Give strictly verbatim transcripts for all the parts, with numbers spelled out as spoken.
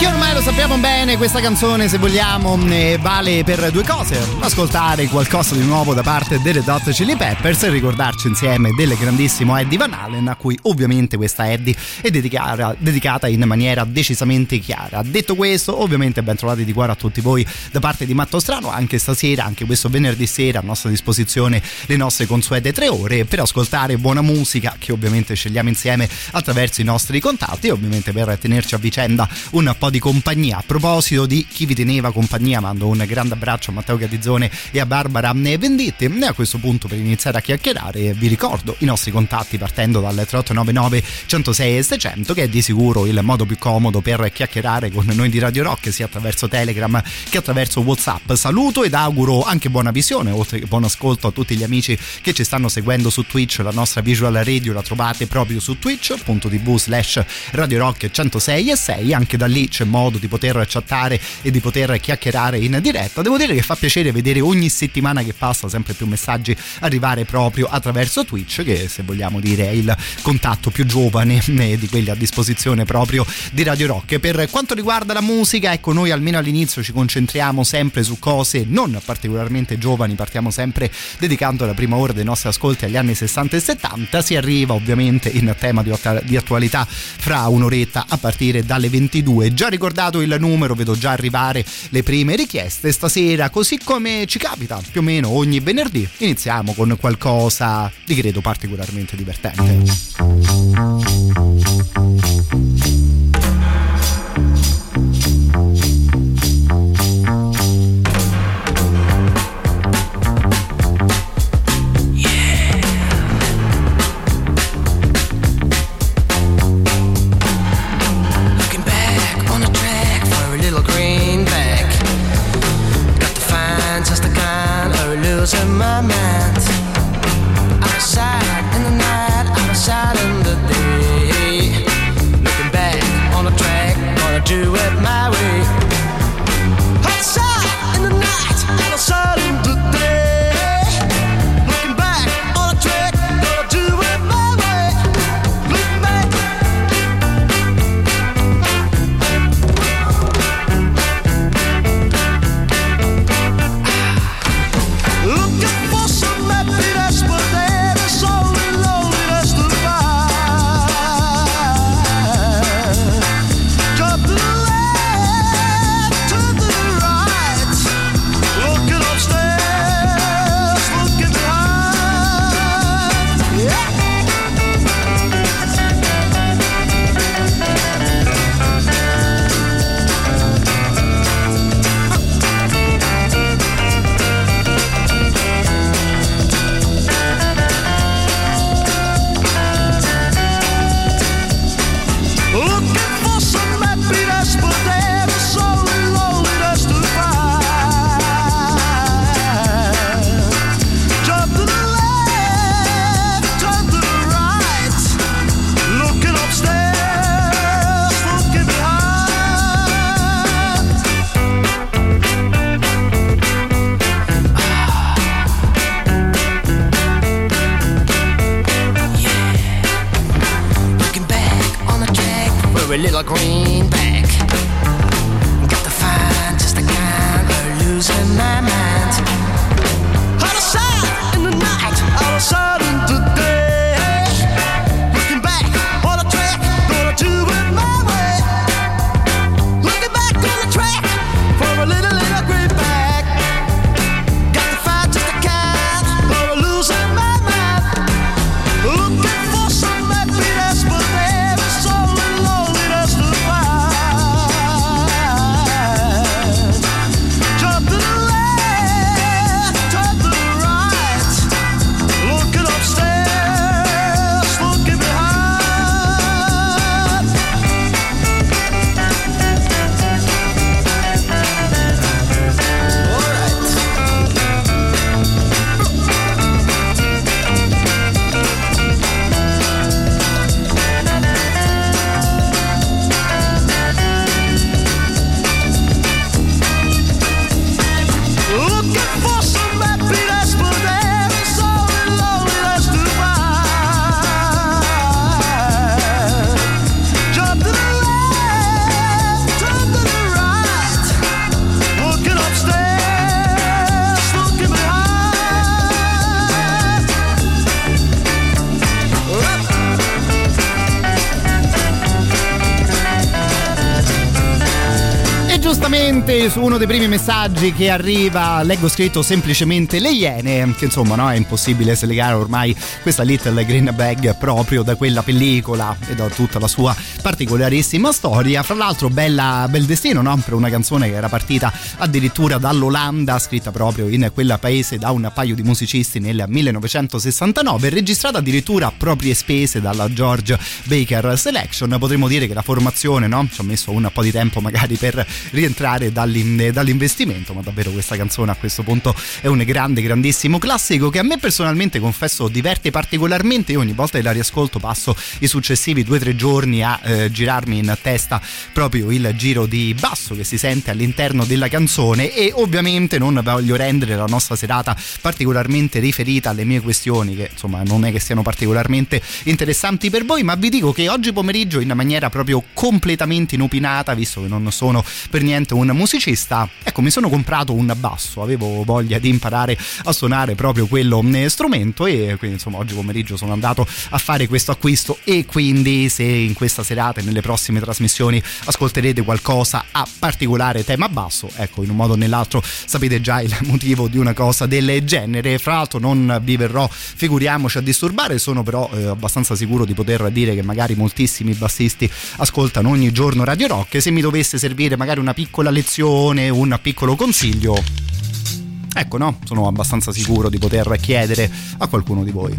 Che ormai lo sappiamo bene, questa canzone, se vogliamo, vale per due cose: ascoltare qualcosa di nuovo da parte delle Red Hot Chili Peppers e ricordarci insieme del grandissimo Eddie Van Halen, a cui ovviamente questa Eddie è dedicata, dedicata in maniera decisamente chiara. Detto questo, ovviamente ben trovati di cuore a tutti voi da parte di Matto Strano, anche stasera, anche questo venerdì sera a nostra disposizione le nostre consuete tre ore per ascoltare buona musica che ovviamente scegliamo insieme attraverso i nostri contatti e ovviamente per tenerci a vicenda un po' di compagnia. A proposito di chi vi teneva compagnia, mando un grande abbraccio a Matteo Gattizzone e a Barbara Venditti. E a questo punto, per iniziare a chiacchierare, vi ricordo i nostri contatti partendo dal tre otto nove nove centosei e seicento, che è di sicuro il modo più comodo per chiacchierare con noi di Radio Rock, sia attraverso Telegram che attraverso WhatsApp. Saluto ed auguro anche buona visione, oltre che buon ascolto a tutti gli amici che ci stanno seguendo su Twitch. La nostra Visual Radio la trovate proprio su twitch punto tv slash radio rock centosei e sei, anche da lì c'è modo di poter chattare e di poter chiacchierare in diretta. Devo dire che fa piacere vedere ogni settimana che passa sempre più messaggi arrivare proprio attraverso Twitch, che se vogliamo dire è il contatto più giovane di quelli a disposizione proprio di Radio Rock. Per quanto riguarda la musica, ecco, noi almeno all'inizio ci concentriamo sempre su cose non particolarmente giovani, partiamo sempre dedicando la prima ora dei nostri ascolti agli anni sessanta e settanta, si arriva ovviamente in tema di attualità fra un'oretta a partire dalle ventidue. Già ricordato il numero, vedo già arrivare le prime richieste stasera, così come ci capita più o meno ogni venerdì. Iniziamo con qualcosa di credo particolarmente divertente. In my mind, outside in the night, outside in the day, looking back on the track, gonna do it my way. Outside in the night, outside in the day, looking back on the track, gonna do it my way. Look back. Looking for some happiness, but that is only loneliness to find. To the left, to the right, looking upstairs, looking behind. Yeah. Looking for some happiness, but there is only loneliness to find. To the left, to the right, looking upstairs, looking behind. Looking back on the track, we're a little greenback. Got to find just the kind of losing my mind. Outside in the night, outside in the day, looking back on the track, gonna do it my way. Looking back on the track for a little, little greenback. Got to find just the kind of losing my mind. Looking for some happiness, but there is only loneliness to find. To the left, to the right, looking giustamente su uno dei primi messaggi che arriva leggo scritto semplicemente le Iene, che insomma no, è impossibile slegare ormai questa Little Green Bag proprio da quella pellicola e da tutta la sua particolarissima storia. Fra l'altro bella, bel destino, no? Per una canzone che era partita addirittura dall'Olanda, scritta proprio in quel paese da un paio di musicisti nel millenovecentosessantanove, registrata addirittura a proprie spese dalla George Baker Selection. Potremmo dire che la formazione, no? Ci ha messo un po' di tempo magari per rientrare dall'investimento, ma davvero questa canzone a questo punto è un grande, grandissimo classico che a me personalmente, confesso, diverte particolarmente. Io ogni volta che la riascolto passo i successivi due o tre giorni a eh, girarmi in testa proprio il giro di basso che si sente all'interno della canzone, e ovviamente non voglio rendere la nostra serata particolarmente riferita alle mie questioni, che insomma non è che siano particolarmente interessanti per voi, ma vi dico che oggi pomeriggio, in maniera proprio completamente inopinata, visto che non sono per niente un musicista, ecco, mi sono comprato un basso, avevo voglia di imparare a suonare proprio quello strumento, e quindi insomma oggi pomeriggio sono andato a fare questo acquisto. E quindi se in questa serata e nelle prossime trasmissioni ascolterete qualcosa a particolare tema basso, ecco, in un modo o nell'altro sapete già il motivo di una cosa del genere. Fra l'altro non vi verrò, figuriamoci, a disturbare, sono però eh, abbastanza sicuro di poter dire che magari moltissimi bassisti ascoltano ogni giorno Radio Rock, e se mi dovesse servire magari una piccola lezione, un piccolo consiglio, ecco, no, sono abbastanza sicuro di poter chiedere a qualcuno di voi.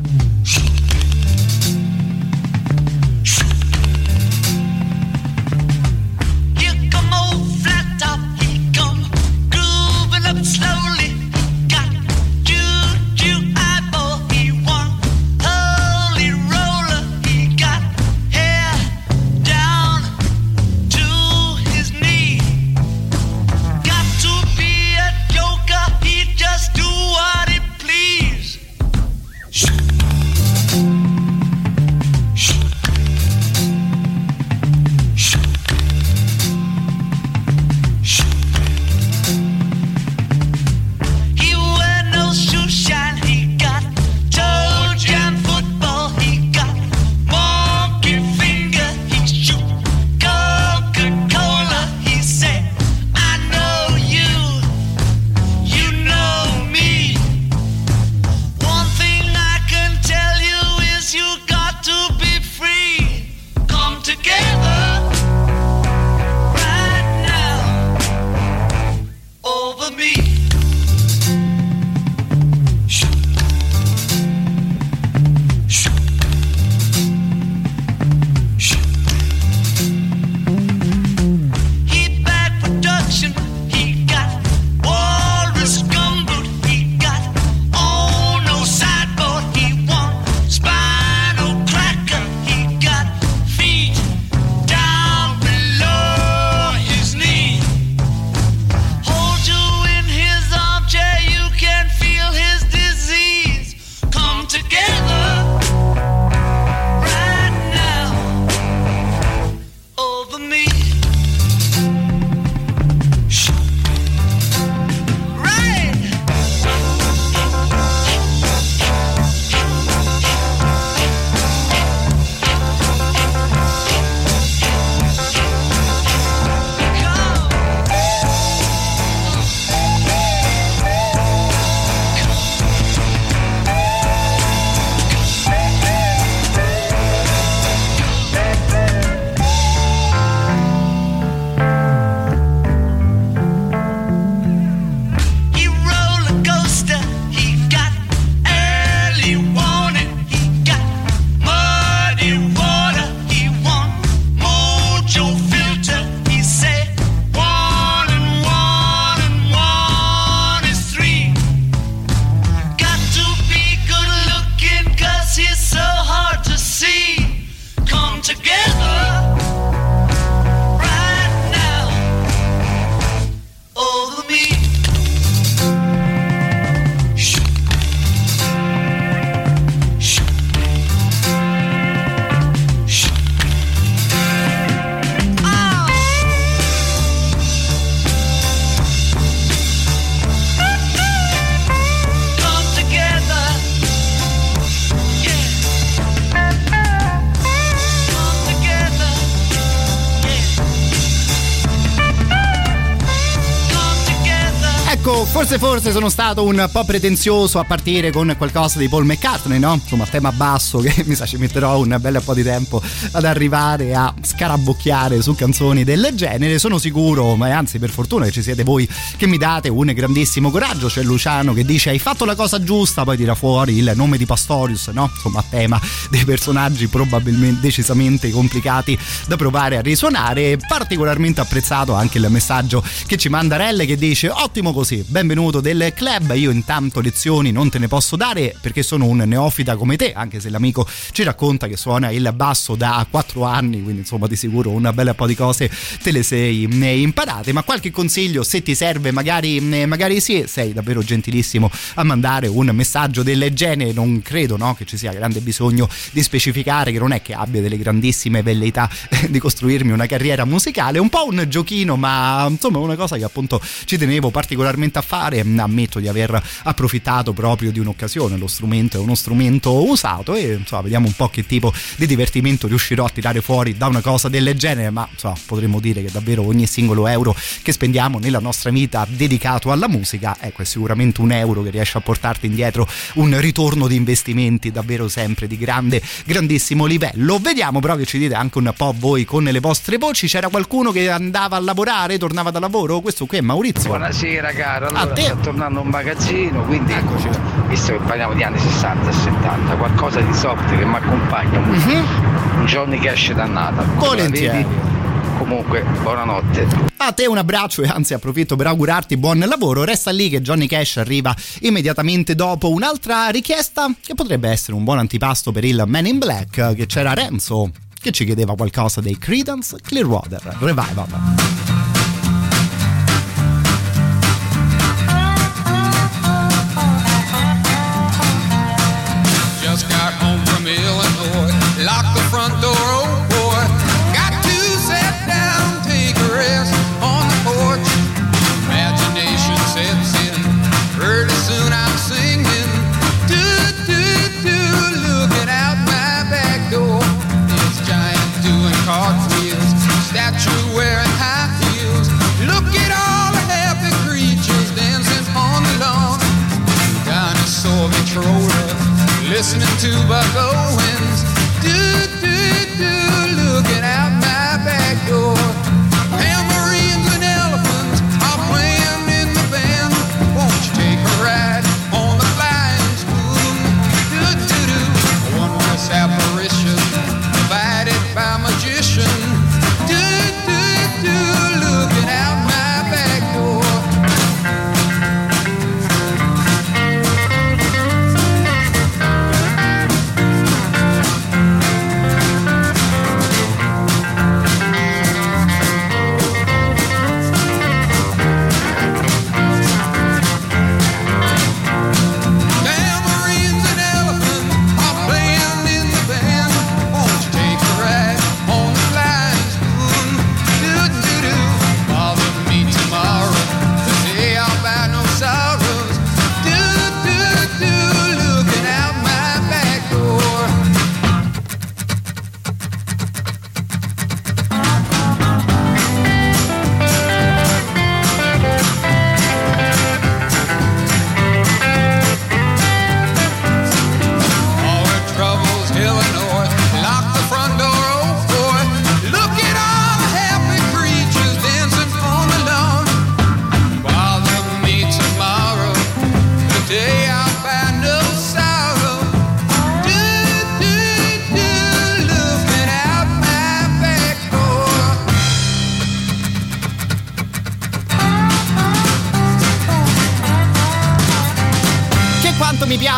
Io forse forse sono stato un po' pretenzioso a partire con qualcosa di Paul McCartney, no? Insomma, tema basso che mi sa ci metterò un bel po' di tempo ad arrivare a scarabocchiare su canzoni del genere. Sono sicuro, ma anzi per fortuna che ci siete voi che mi date un grandissimo coraggio. C'è Luciano che dice hai fatto la cosa giusta, poi tira fuori il nome di Pastorius, no? Insomma, tema dei personaggi probabilmente decisamente complicati da provare a risuonare. Particolarmente apprezzato anche il messaggio che ci manda Relle che dice ottimo così, benvenuto del club, io intanto lezioni non te ne posso dare perché sono un neofita come te, anche se l'amico ci racconta che suona il basso da quattro anni, quindi insomma di sicuro un bel po' di cose te le sei imparate, ma qualche consiglio se ti serve magari, magari sì, sei davvero gentilissimo a mandare un messaggio del genere. Non credo, no, che ci sia grande bisogno di specificare che non è che abbia delle grandissime velleità di costruirmi una carriera musicale, un po' un giochino, ma insomma una cosa che appunto ci tenevo particolarmente a fare. Ammetto di aver approfittato proprio di un'occasione, lo strumento è uno strumento usato e insomma vediamo un po' che tipo di divertimento riuscirò a tirare fuori da una cosa del genere, ma insomma potremmo dire che davvero ogni singolo euro che spendiamo nella nostra vita dedicato alla musica, ecco, è sicuramente un euro che riesce a portarti indietro un ritorno di investimenti davvero sempre di grande, grandissimo livello. Vediamo però che ci dite anche un po' voi con le vostre voci. C'era qualcuno che andava a lavorare, tornava da lavoro? Questo qui è Maurizio. Buonasera caro, allora sto tornando a un magazzino, quindi eccoci, visto che parliamo di anni sessanta settanta, qualcosa di soft che mi accompagna, mm-hmm. un Johnny Cash dannata. Volentieri. Comunque, buonanotte. A te un abbraccio e anzi approfitto per augurarti buon lavoro. Resta lì che Johnny Cash arriva immediatamente dopo. Un'altra richiesta che potrebbe essere un buon antipasto per il Man in Black, che c'era Renzo che ci chiedeva qualcosa dei Creedence Clearwater Revival. Listening to Buck Owens, do, do, do, looking out my back door. Tambourines and elephants are playing in the band. Won't you take a ride on the flying spoon? Do, do, do. One less apparition, provided by magician. Do, do, do, looking out my back door.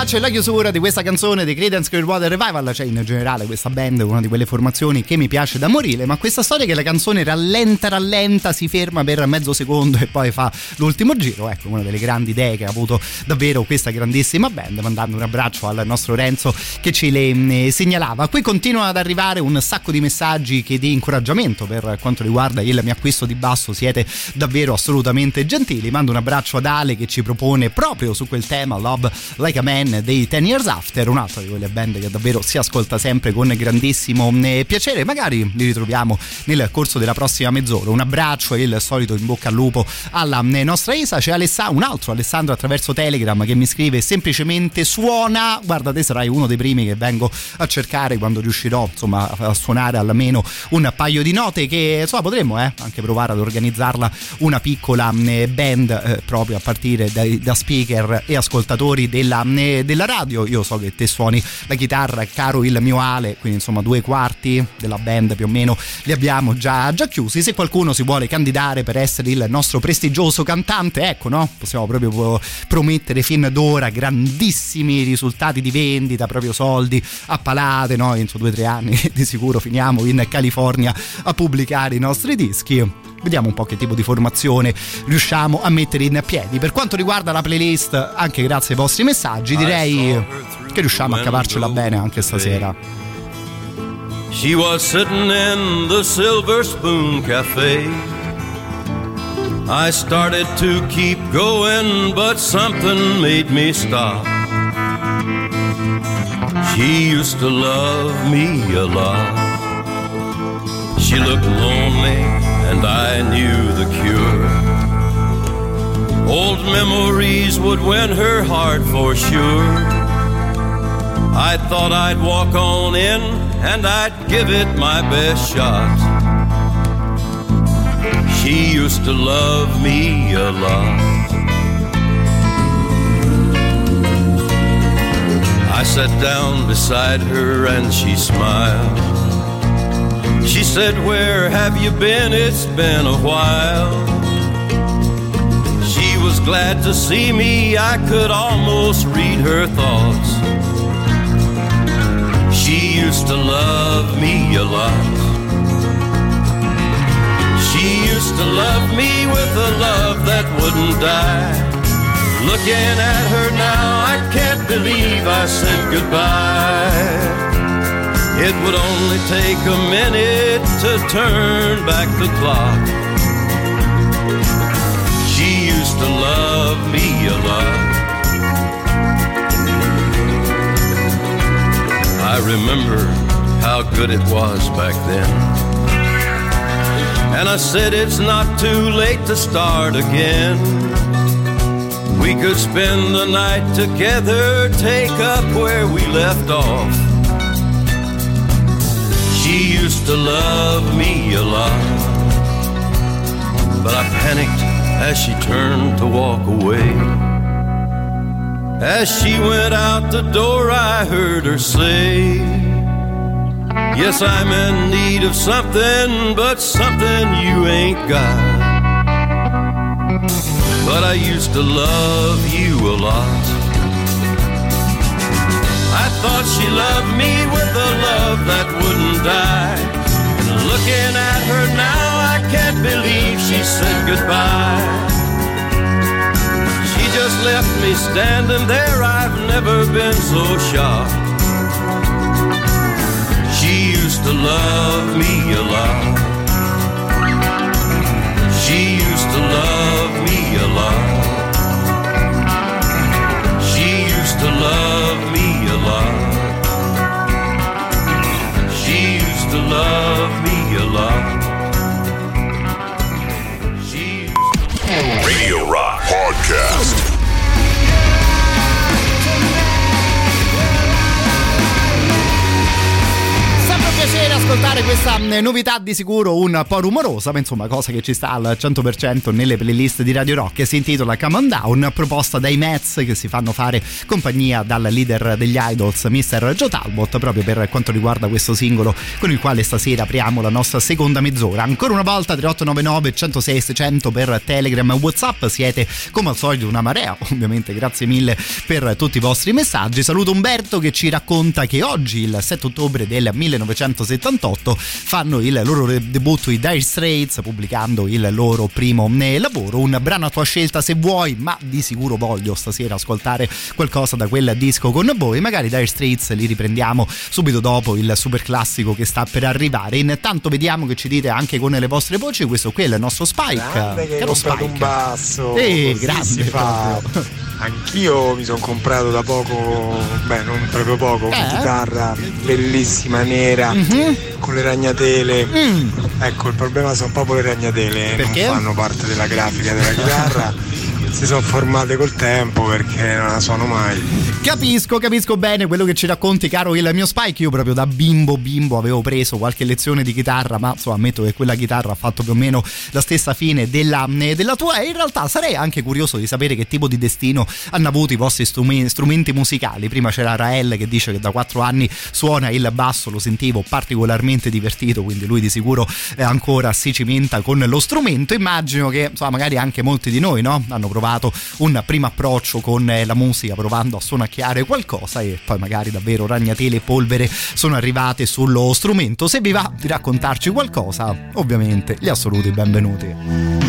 C'è la chiusura di questa canzone di Creedence Clearwater Revival, cioè in generale questa band è una di quelle formazioni che mi piace da morire, ma questa storia che la canzone rallenta rallenta, si ferma per mezzo secondo e poi fa l'ultimo giro, ecco una delle grandi idee che ha avuto davvero questa grandissima band. Mandando un abbraccio al nostro Renzo che ce le segnalava. Qui continua ad arrivare un sacco di messaggi che di incoraggiamento per quanto riguarda il mio acquisto di basso, siete davvero assolutamente gentili. Mando un abbraccio ad Ale che ci propone proprio su quel tema Love Like a Man dei Ten Years After, un'altra di quelle band che davvero si ascolta sempre con grandissimo piacere. Magari li ritroviamo nel corso della prossima mezz'ora. Un abbraccio e il solito in bocca al lupo alla nostra Isa. C'è Alessa- un altro Alessandro attraverso Telegram che mi scrive semplicemente suona, guarda te sarai uno dei primi che vengo a cercare quando riuscirò insomma a suonare almeno un paio di note, che insomma potremmo eh, anche provare ad organizzarla una piccola band eh, proprio a partire dai, da speaker e ascoltatori della, della radio. Io so che te suoni la chitarra, caro il mio Ale, quindi insomma due quarti della band più o meno li abbiamo già, già chiusi. Se qualcuno si vuole candidare per essere il nostro prestigioso cantante, ecco no, possiamo proprio promettere fin d'ora grandissimi risultati di vendita, proprio soldi a palate, no? Entro due o tre anni di sicuro finiamo in California a pubblicare i nostri dischi. Vediamo un po' che tipo di formazione riusciamo a mettere in piedi. Per quanto riguarda la playlist, anche grazie ai vostri messaggi, direi che riusciamo a cavarcela bene anche stasera. She was sitting in the Silver Spoon Cafe. I started to keep going, but something made me stop. She used to love me a lot. She looked lonely, and I knew the cure. Old memories would win her heart for sure. I thought I'd walk on in, and I'd give it my best shot. She used to love me a lot. I sat down beside her, and she smiled. She said, where have you been? It's been a while. She was glad to see me. I could almost read her thoughts. She used to love me a lot. She used to love me with a love that wouldn't die. Looking at her now, I can't believe I said goodbye. It would only take a minute to turn back the clock. She used to love me a lot. I remember how good it was back then. And I said it's not too late to start again. We could spend the night together, take up where we left off. She used to love me a lot, but I panicked as she turned to walk away. As she went out the door, I heard her say, yes, I'm in need of something, but something you ain't got. But I used to love you a lot. I thought she loved me with a love that wouldn't die. And looking at her now, I can't believe she said goodbye. She just left me standing there, I've never been so shocked. She used to love me a lot. She used to love me a lot. She used to love me. She used to love me a lot. She used to Radio Rock Podcast. Piacere ascoltare questa novità, di sicuro un po' rumorosa, ma insomma cosa che ci sta al cento per cento nelle playlist di Radio Rock. Si intitola Come On Down, proposta dai Mets, che si fanno fare compagnia dal leader degli Idols, mister Joe Talbot, proprio per quanto riguarda questo singolo con il quale stasera apriamo la nostra seconda mezz'ora. Ancora una volta tre otto nove nove, centosei, seicento per Telegram e Whatsapp, siete come al solito una marea, ovviamente grazie mille per tutti i vostri messaggi. Saluto Umberto che ci racconta che oggi il sette ottobre del millenovecento millenovecentosettantotto fanno il loro debutto i Dire Straits, pubblicando il loro primo lavoro. Un brano a tua scelta se vuoi, ma di sicuro voglio stasera ascoltare qualcosa da quel disco con voi. Magari Dire Straits li riprendiamo subito dopo il super classico che sta per arrivare. Intanto vediamo che ci dite anche con le vostre voci. Questo qui è il nostro Spike, grande, che caro Spike, un basso, eh, grande fa. Anch'io mi sono comprato da poco, beh non proprio poco, eh. una chitarra bellissima nera, mm-hmm. con le ragnatele. mm. Ecco, il problema sono proprio le ragnatele. Perché? Non fanno parte della grafica della chitarra. Si sono formate col tempo perché non la suono mai. Capisco, capisco bene quello che ci racconti, caro il mio Spike. Io proprio da bimbo bimbo avevo preso qualche lezione di chitarra, ma insomma ammetto che quella chitarra ha fatto più o meno la stessa fine della, della tua. E in realtà sarei anche curioso di sapere che tipo di destino hanno avuto i vostri strumenti, strumenti musicali. Prima c'era Rael che dice che da quattro anni suona il basso, lo sentivo particolarmente divertito, quindi lui di sicuro ancora si cimenta con lo strumento. Immagino che insomma magari anche molti di noi, no? Hanno provato un primo approccio con la musica, provando a suonacchiare qualcosa, e poi magari davvero ragnatele e polvere sono arrivate sullo strumento. Se vi va di raccontarci qualcosa, ovviamente gli assoluti benvenuti.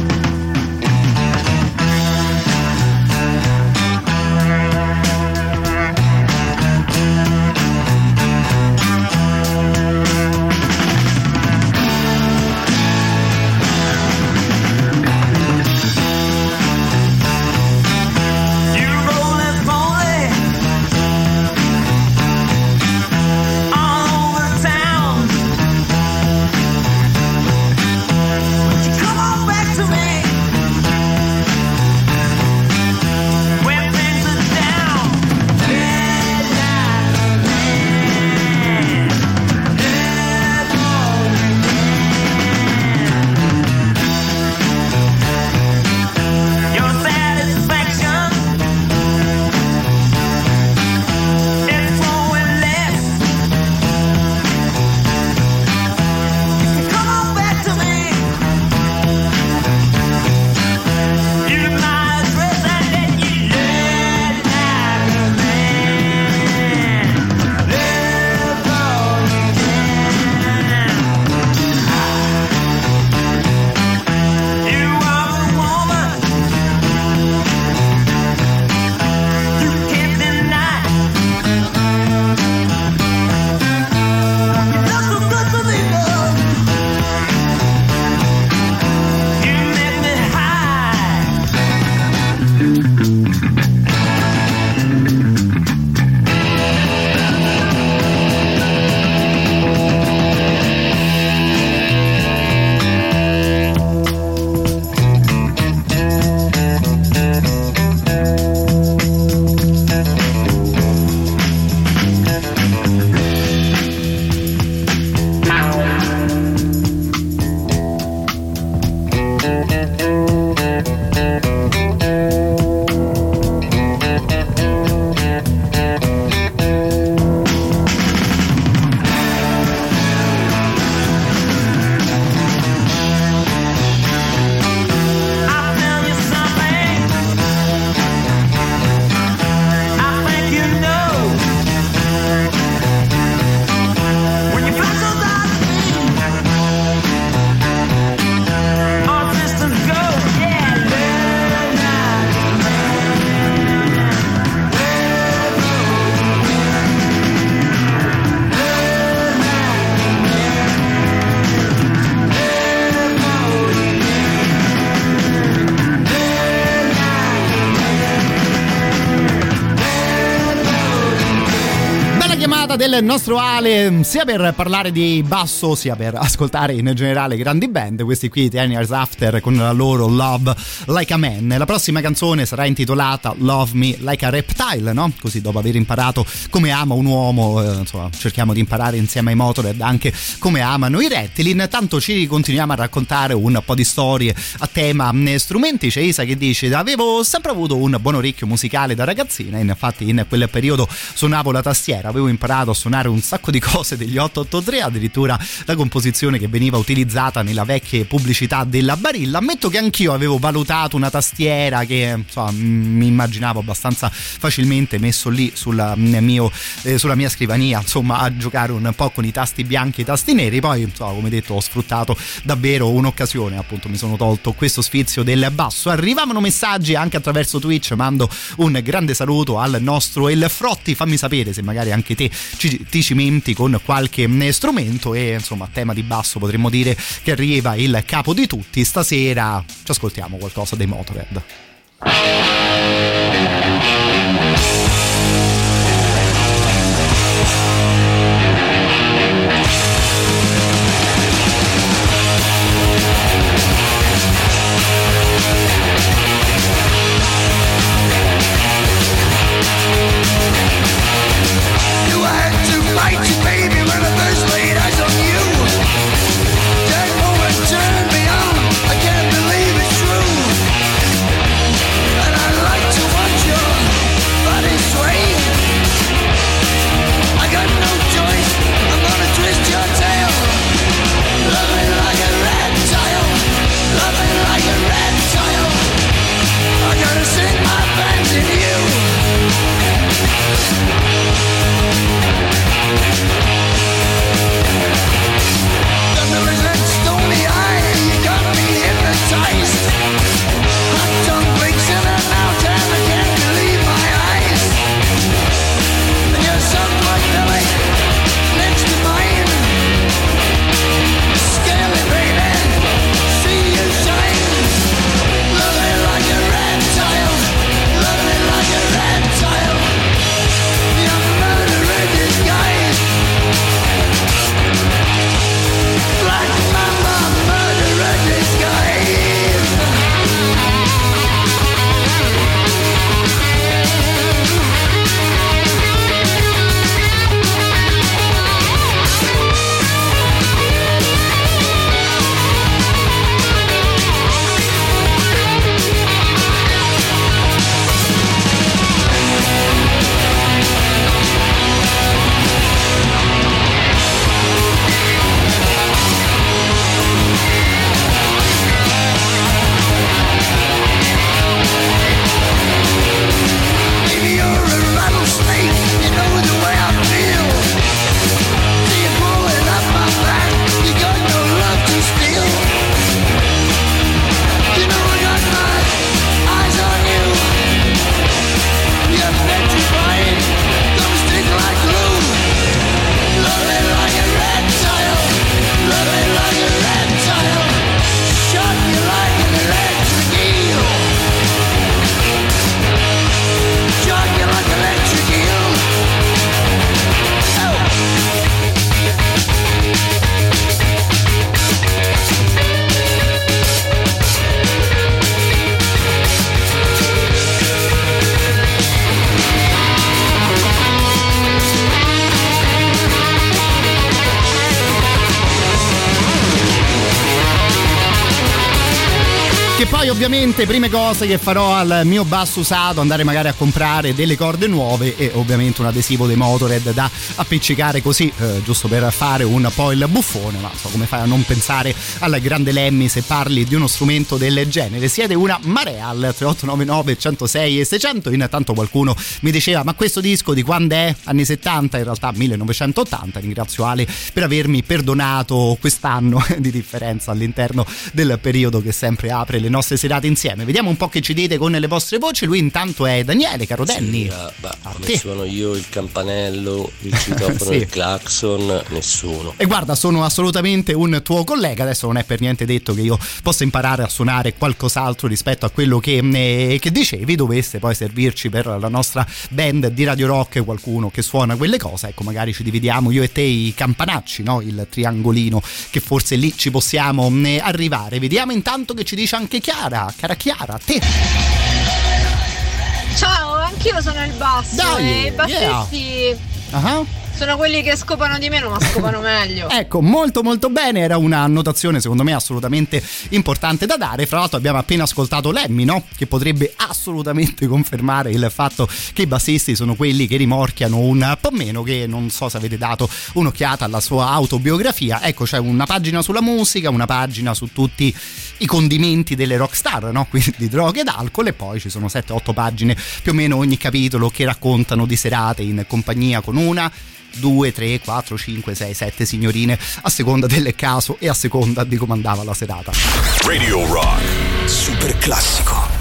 Del nostro Ale, sia per parlare di basso sia per ascoltare in generale grandi band. Questi qui Ten Years After con la loro Love Like a Man. La prossima canzone sarà intitolata Love Me Like a Reptile, no? Così dopo aver imparato come ama un uomo, eh, insomma, cerchiamo di imparare insieme ai Motörhead anche come amano i rettili. Intanto ci continuiamo a raccontare un po' di storie a tema strumenti. C'è Isa che dice: avevo sempre avuto un buon orecchio musicale da ragazzina, infatti in quel periodo suonavo la tastiera, avevo imparato imparato a suonare un sacco di cose degli otto otto tre, addirittura la composizione che veniva utilizzata nella vecchia pubblicità della Barilla. Ammetto che anch'io avevo valutato una tastiera che insomma, mi immaginavo abbastanza facilmente messo lì sulla, mio, eh, sulla mia scrivania, insomma, a giocare un po' con i tasti bianchi e i tasti neri. Poi insomma, come detto, ho sfruttato davvero un'occasione, appunto mi sono tolto questo sfizio del basso. Arrivavano messaggi anche attraverso Twitch, mando un grande saluto al nostro El Frotti. Fammi sapere se magari anche te ci, ti cimenti con qualche strumento, e insomma a tema di basso potremmo dire che arriva il capo di tutti. Stasera ci ascoltiamo qualcosa dei Motörhead. Ovviamente prime cose che farò al mio basso usato, andare magari a comprare delle corde nuove e ovviamente un adesivo dei Motörhead da appiccicare così, eh, giusto per fare un po' il buffone. Ma so come fai a non pensare alla grande Lemmi se parli di uno strumento del genere. Siete una marea al tre otto nove nove, centosei e seicento. Intanto qualcuno mi diceva: ma questo disco di quando è? anni settanta? In realtà millenovecentottanta. Ringrazio Ale per avermi perdonato quest'anno di differenza all'interno del periodo che sempre apre le nostre serate insieme. Vediamo un po' che ci dite con le vostre voci. Lui intanto è Daniele, caro Danny. Sì, ah, bah, a te. Suono io il campanello, il citofono, sì, il clacson, nessuno. E guarda, sono assolutamente un tuo collega. Adesso non è per niente detto che io possa imparare a suonare qualcos'altro rispetto a quello che, eh, che dicevi. Dovesse poi servirci per la nostra band di Radio Rock qualcuno che suona quelle cose, ecco magari ci dividiamo io e te i campanacci, no? Il triangolino, che forse lì ci possiamo eh, arrivare. Vediamo intanto che ci dice anche Chiara. Cara Chiara, a te. Ciao, anch'io sono il basso. Dai, e i bassisti, yeah. uh-huh. Sono quelli che scopano di meno ma scopano meglio. Ecco, molto molto bene, era una notazione secondo me assolutamente importante da dare. Fra l'altro abbiamo appena ascoltato Lemmi, no? Che potrebbe assolutamente confermare il fatto che i bassisti sono quelli che rimorchiano un po' meno, che non so se avete dato un'occhiata alla sua autobiografia. Ecco, c'è una pagina sulla musica, una pagina su tutti i condimenti delle rockstar, no? Quindi droga ed alcol, e poi ci sono sette otto pagine più o meno ogni capitolo che raccontano di serate in compagnia con una, due, tre, quattro, cinque, sei, sette signorine, a seconda del caso e a seconda di come andava la serata. Radio Rock Super Classico.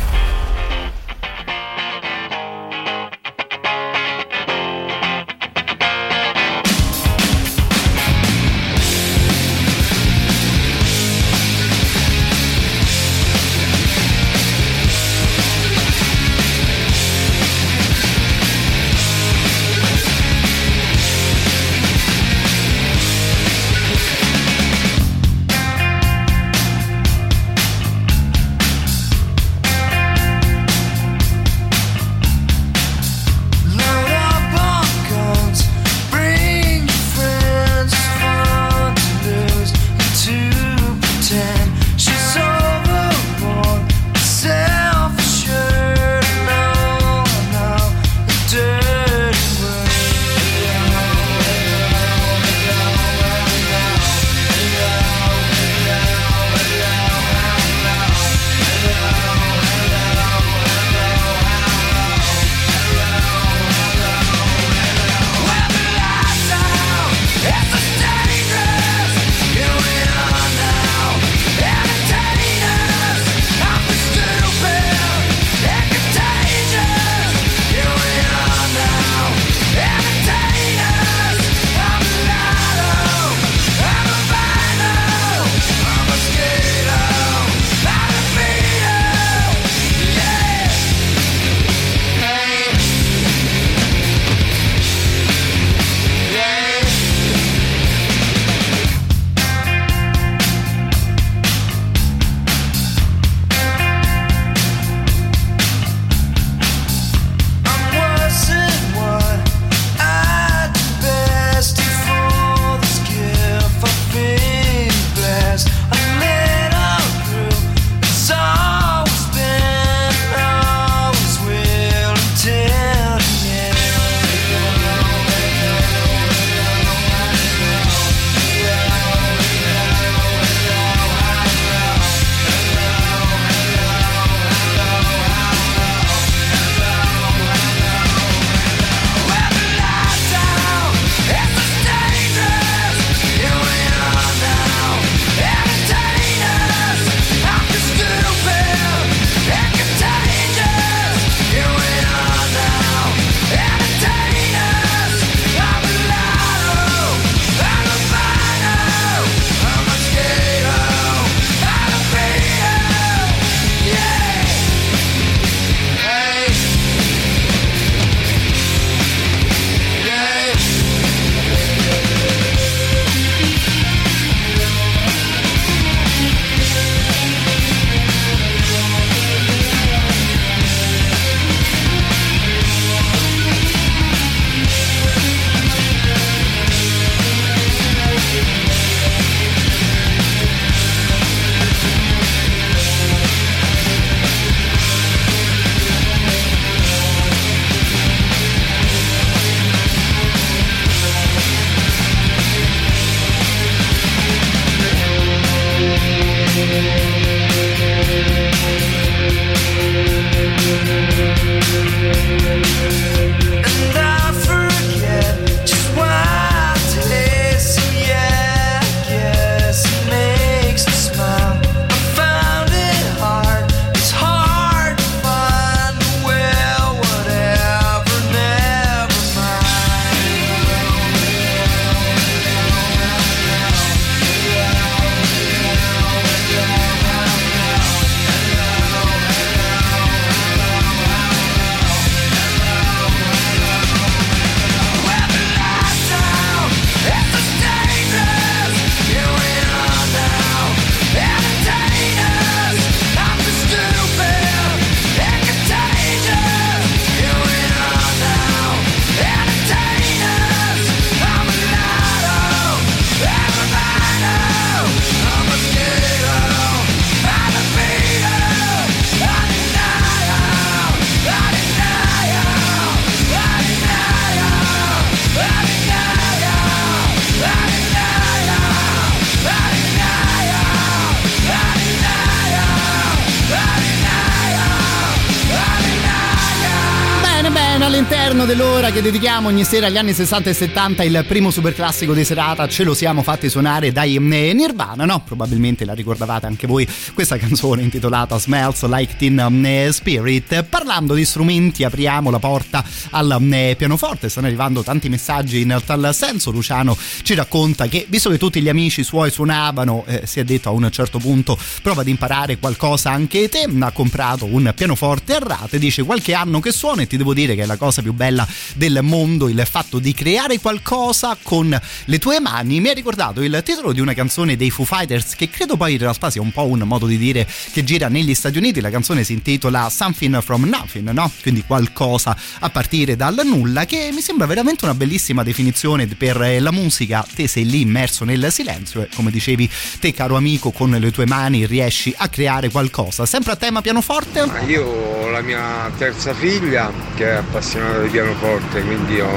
all'interno dell'ora che dedichiamo ogni sera agli anni sessanta e settanta, il primo superclassico di serata ce lo siamo fatti suonare dai Nirvana, no? Probabilmente la ricordavate anche voi questa canzone intitolata Smells Like Teen Spirit. Parlando di strumenti, apriamo la porta al pianoforte, stanno arrivando tanti messaggi in tal senso. Luciano ci racconta che, visto che tutti gli amici suoi suonavano, eh, si è detto a un certo punto prova ad imparare qualcosa anche te, ha comprato un pianoforte a rate, dice qualche anno che suona e ti devo dire che è la cosa più bella del mondo, il fatto di creare qualcosa con le tue mani. Mi ha ricordato il titolo di una canzone dei Foo Fighters, che credo poi in realtà sia un po' un modo di dire, che gira negli Stati Uniti. La canzone si intitola Something from Nothing, no? Quindi qualcosa a partire dal nulla, che mi sembra veramente una bellissima definizione per la musica. Te sei lì immerso nel silenzio e, come dicevi te caro amico, con le tue mani riesci a creare qualcosa. Sempre a tema pianoforte? Io ho la mia terza figlia che è appassionata di pianoforte, quindi ho,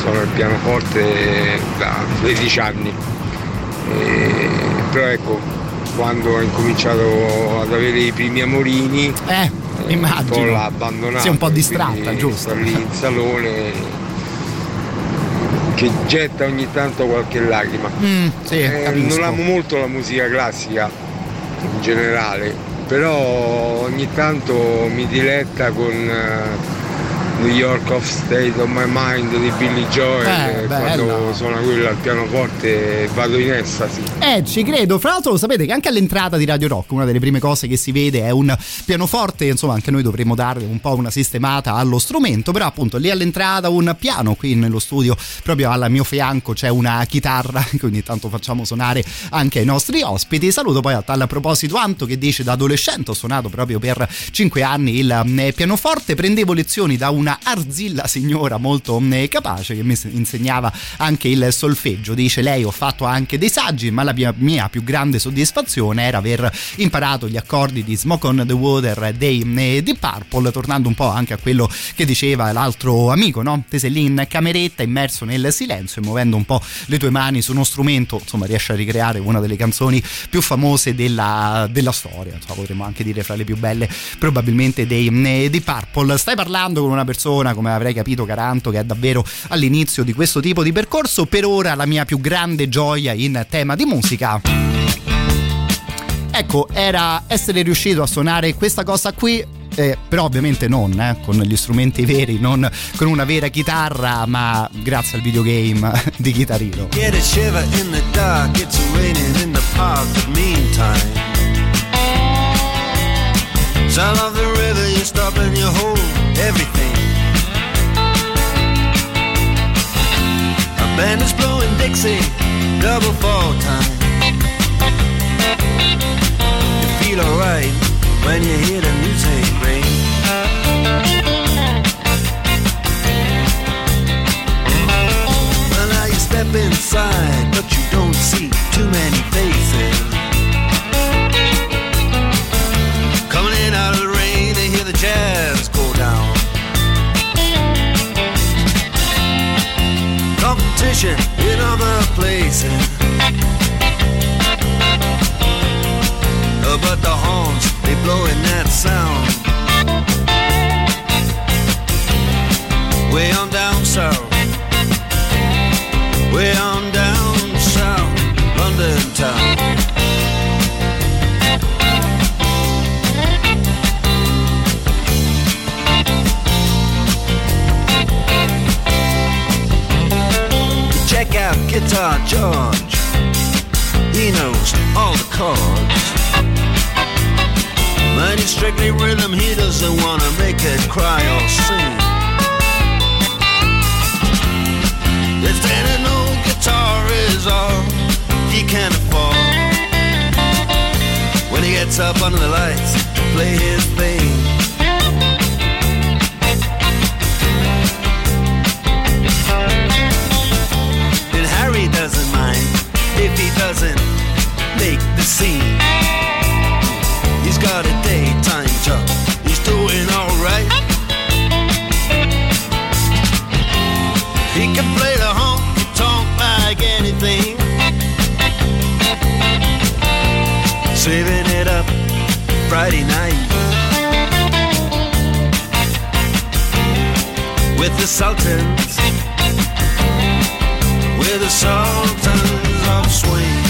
sono al pianoforte da tredici anni, e, però ecco, quando ho incominciato ad avere i primi amorini eh, immagino, un po' l'ha abbandonata, si è un po' distratta, giusto? Sto lì in salone che getta ogni tanto qualche lacrima. Mm, sì, eh, non amo molto la musica classica in generale, però ogni tanto mi diletta con uh, New York Off State of My Mind di Billy Joel, eh, quando suona quello al pianoforte vado in estasi. Eh, ci credo. Fra l'altro lo sapete che anche all'entrata di Radio Rock una delle prime cose che si vede è un pianoforte, insomma anche noi dovremmo dare un po' una sistemata allo strumento, però appunto lì all'entrata un piano, qui nello studio proprio al mio fianco c'è una chitarra che ogni tanto facciamo suonare anche ai nostri ospiti. Saluto poi a tal proposito Anto che dice: da adolescente ho suonato proprio per cinque anni il pianoforte, prendevo lezioni da una arzilla signora molto capace che mi insegnava anche il solfeggio. Dice lei: ho fatto anche dei saggi, ma la mia, mia più grande soddisfazione era aver imparato gli accordi di Smoke on the Water dei Deep Purple. Tornando un po' anche a quello che diceva l'altro amico, no? Te sei lì in cameretta immerso nel silenzio e muovendo un po' le tue mani su uno strumento, insomma riesci a ricreare una delle canzoni più famose della, della storia, insomma, potremmo anche dire fra le più belle probabilmente dei Deep Purple. Stai parlando con una persona, come avrei capito Caranto, che è davvero all'inizio di questo tipo di percorso. Per ora la mia più grande gioia in tema di musica, ecco, era essere riuscito a suonare questa cosa qui. Eh, però ovviamente non eh, con gli strumenti veri, non con una vera chitarra, ma grazie al videogame di Chitarino. Get a shiver in the dark, it's raining in the park, but meantime sound of the river, you stop and you hold everything. A band is blowing Dixie, double fall time. You feel alright when you hear the music ring. Well, now you step inside, but you don't see too many faces. Coming in out of the rain, they hear the jazz go down. Competition in other places, but the horns, they blowing that sound. Way on down south, way on down south, London town. Check out Guitar George, he knows all the chords. But it's strictly rhythm, he doesn't wanna make it cry or sing. If then an old guitar is all he can afford, when he gets up under the lights to play his thing. And Harry doesn't mind if he doesn't make the scene. He's got a daytime job, he's doing alright. He can play the honky-tonk like anything, saving it up Friday night. with the sultans, we're the sultans of swing.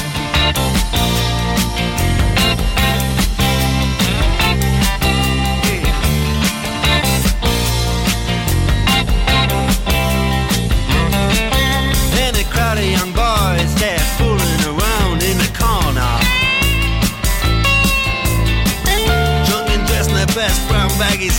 Best brown baggies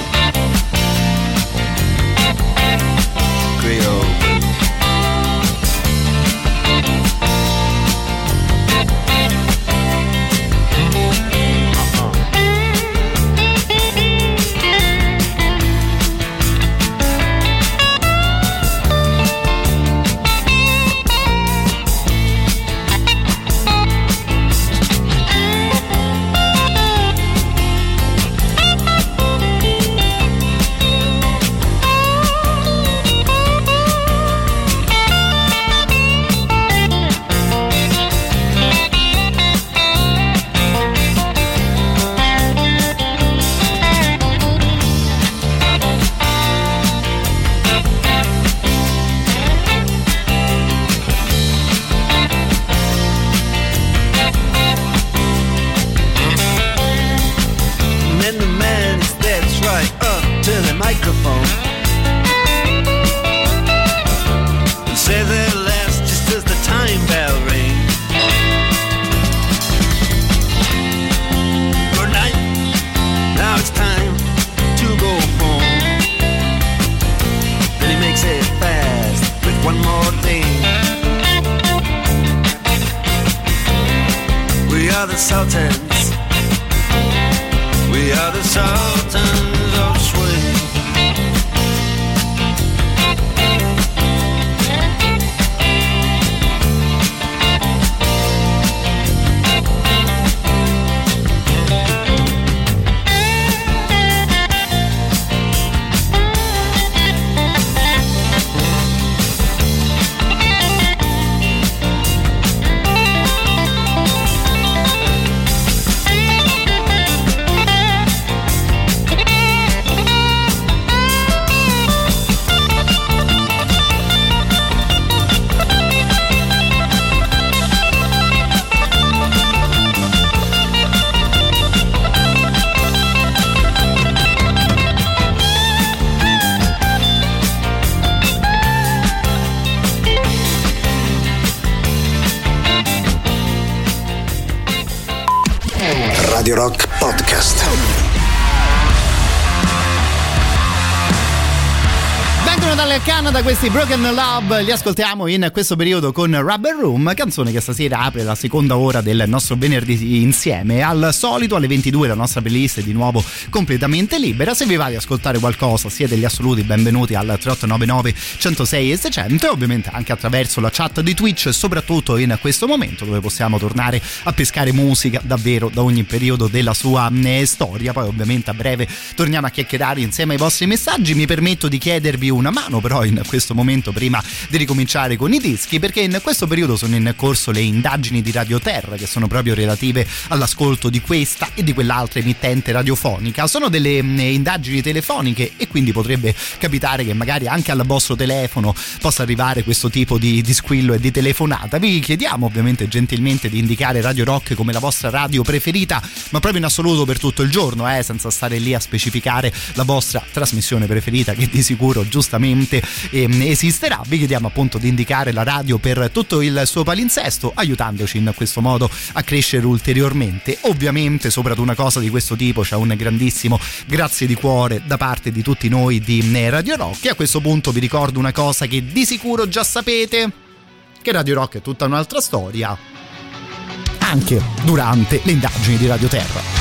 Creole. Da questi Broken Love li ascoltiamo in questo periodo con Rubber Room, canzone che stasera apre la seconda ora del nostro venerdì insieme. Al solito alle ventidue la nostra playlist è di nuovo completamente libera. Se vi va di ascoltare qualcosa siete gli assoluti benvenuti al trentotto novantanove centosei e seicento, e ovviamente anche attraverso la chat di Twitch, soprattutto in questo momento dove possiamo tornare a pescare musica davvero da ogni periodo della sua storia. Poi ovviamente a breve torniamo a chiacchierare insieme ai vostri messaggi. Mi permetto di chiedervi una mano però in questo momento prima di ricominciare con i dischi, perché in questo periodo sono in corso le indagini di Radio Terra che sono proprio relative all'ascolto di questa e di quell'altra emittente radiofonica. Sono delle indagini telefoniche e quindi potrebbe capitare che magari anche al vostro telefono possa arrivare questo tipo di, di squillo e di telefonata. Vi chiediamo ovviamente gentilmente di indicare Radio Rock come la vostra radio preferita, ma proprio in assoluto per tutto il giorno, eh, senza stare lì a specificare la vostra trasmissione preferita che di sicuro giustamente esisterà. Vi chiediamo appunto di indicare la radio per tutto il suo palinsesto, aiutandoci in questo modo a crescere ulteriormente. Ovviamente sopra ad una cosa di questo tipo c'è un grandissimo grazie di cuore da parte di tutti noi di Radio Rock. E a questo punto vi ricordo una cosa che di sicuro già sapete, che Radio Rock è tutta un'altra storia anche durante le indagini di Radio Terra.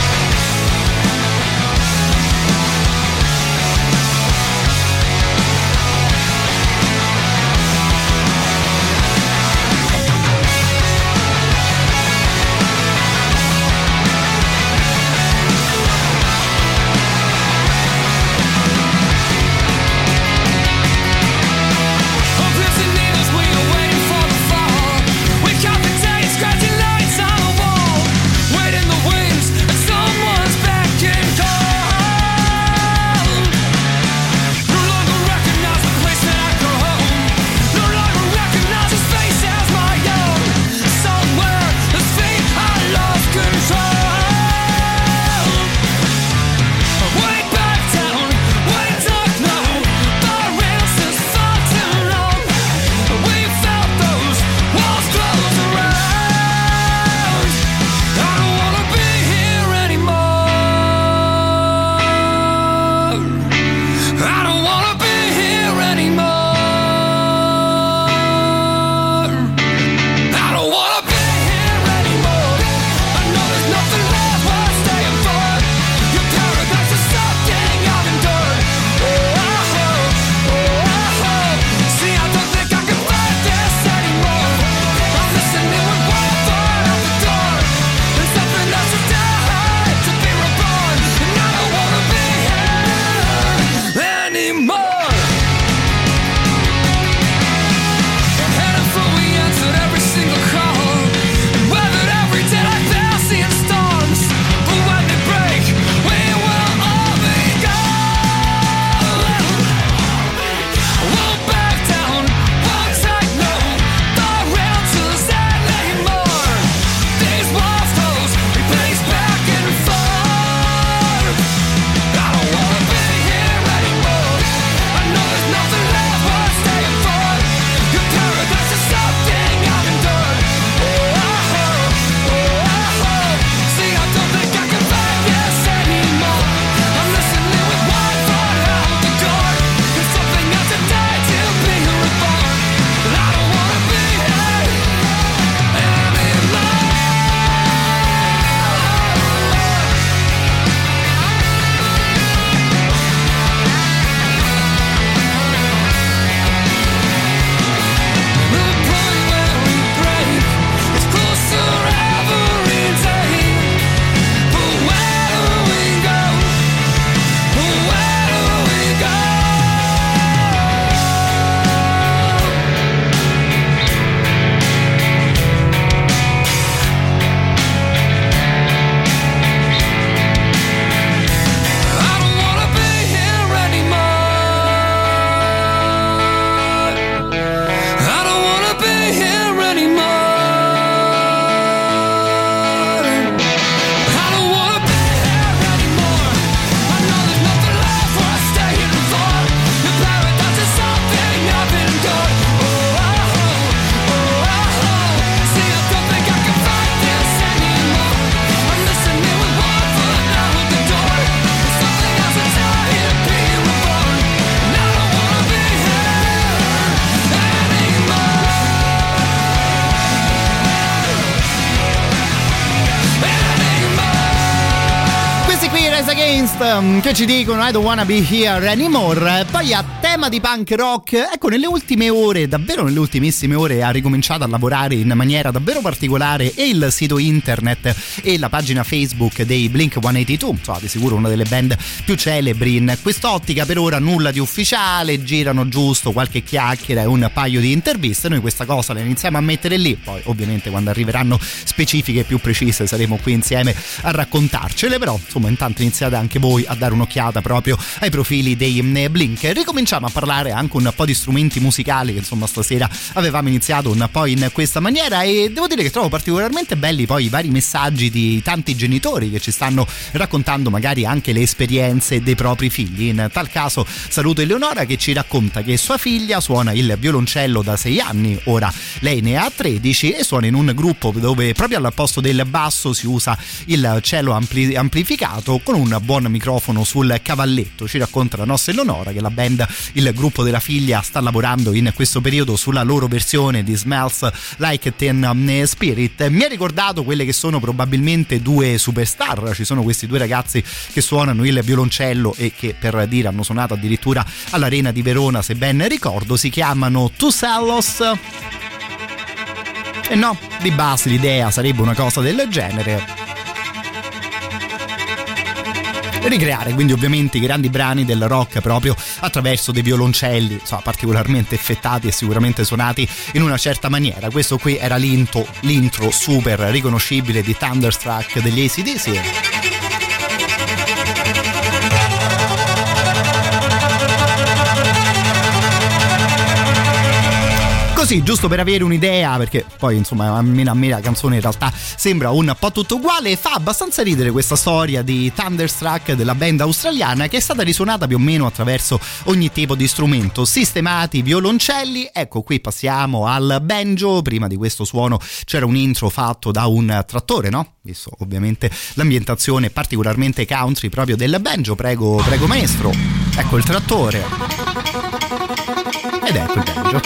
Insta che ci dicono I don't wanna be here anymore. Poi a tema di punk rock, ecco, nelle ultime ore, davvero nelle ultimissime ore, ha ricominciato a lavorare in maniera davvero particolare e il sito internet e la pagina Facebook dei Blink centottantadue, insomma di sicuro una delle band più celebri in quest'ottica. Per ora nulla di ufficiale, girano giusto qualche chiacchiera e un paio di interviste. Noi questa cosa la iniziamo a mettere lì, poi ovviamente quando arriveranno specifiche più precise saremo qui insieme a raccontarcele, però insomma intanto iniziate anche voi a dare un'occhiata proprio ai profili dei Blink. Ricominciamo a parlare anche un po' di strumenti musicali che insomma stasera avevamo iniziato un po' in questa maniera, e devo dire che trovo particolarmente belli poi i vari messaggi di tanti genitori che ci stanno raccontando magari anche le esperienze dei propri figli. In tal caso saluto Eleonora che ci racconta che sua figlia suona il violoncello da sei anni, ora lei ne ha tredici e suona in un gruppo dove proprio al posto del basso si usa il cello ampli- amplificato con un buon microfono sul cavalletto. Ci racconta la nostra Eleonora che la band, il gruppo della figlia, sta lavorando in questo periodo sulla loro versione di Smells Like Teen Spirit. Mi ha ricordato quelle che sono probabilmente due superstar. Ci sono questi due ragazzi che suonano il violoncello e che, per dire, hanno suonato addirittura all'Arena di Verona, se ben ricordo. Si chiamano two cellos e no, di base l'idea sarebbe una cosa del genere, ricreare quindi ovviamente i grandi brani del rock proprio attraverso dei violoncelli, insomma, particolarmente effettati e sicuramente suonati in una certa maniera. Questo qui era l'intro, l'intro super riconoscibile di Thunderstruck degli A C D C. Sì, giusto per avere un'idea, perché poi insomma a me, a me la canzone in realtà sembra un po' tutto uguale. Fa abbastanza ridere questa storia di Thunderstruck della band australiana, che è stata risuonata più o meno attraverso ogni tipo di strumento, sistemati violoncelli. Ecco, qui passiamo al banjo. Prima di questo suono c'era un intro fatto da un trattore, no? Visto ovviamente l'ambientazione particolarmente country proprio del banjo. Prego, prego maestro. Ecco il trattore. Ed ecco il banjo.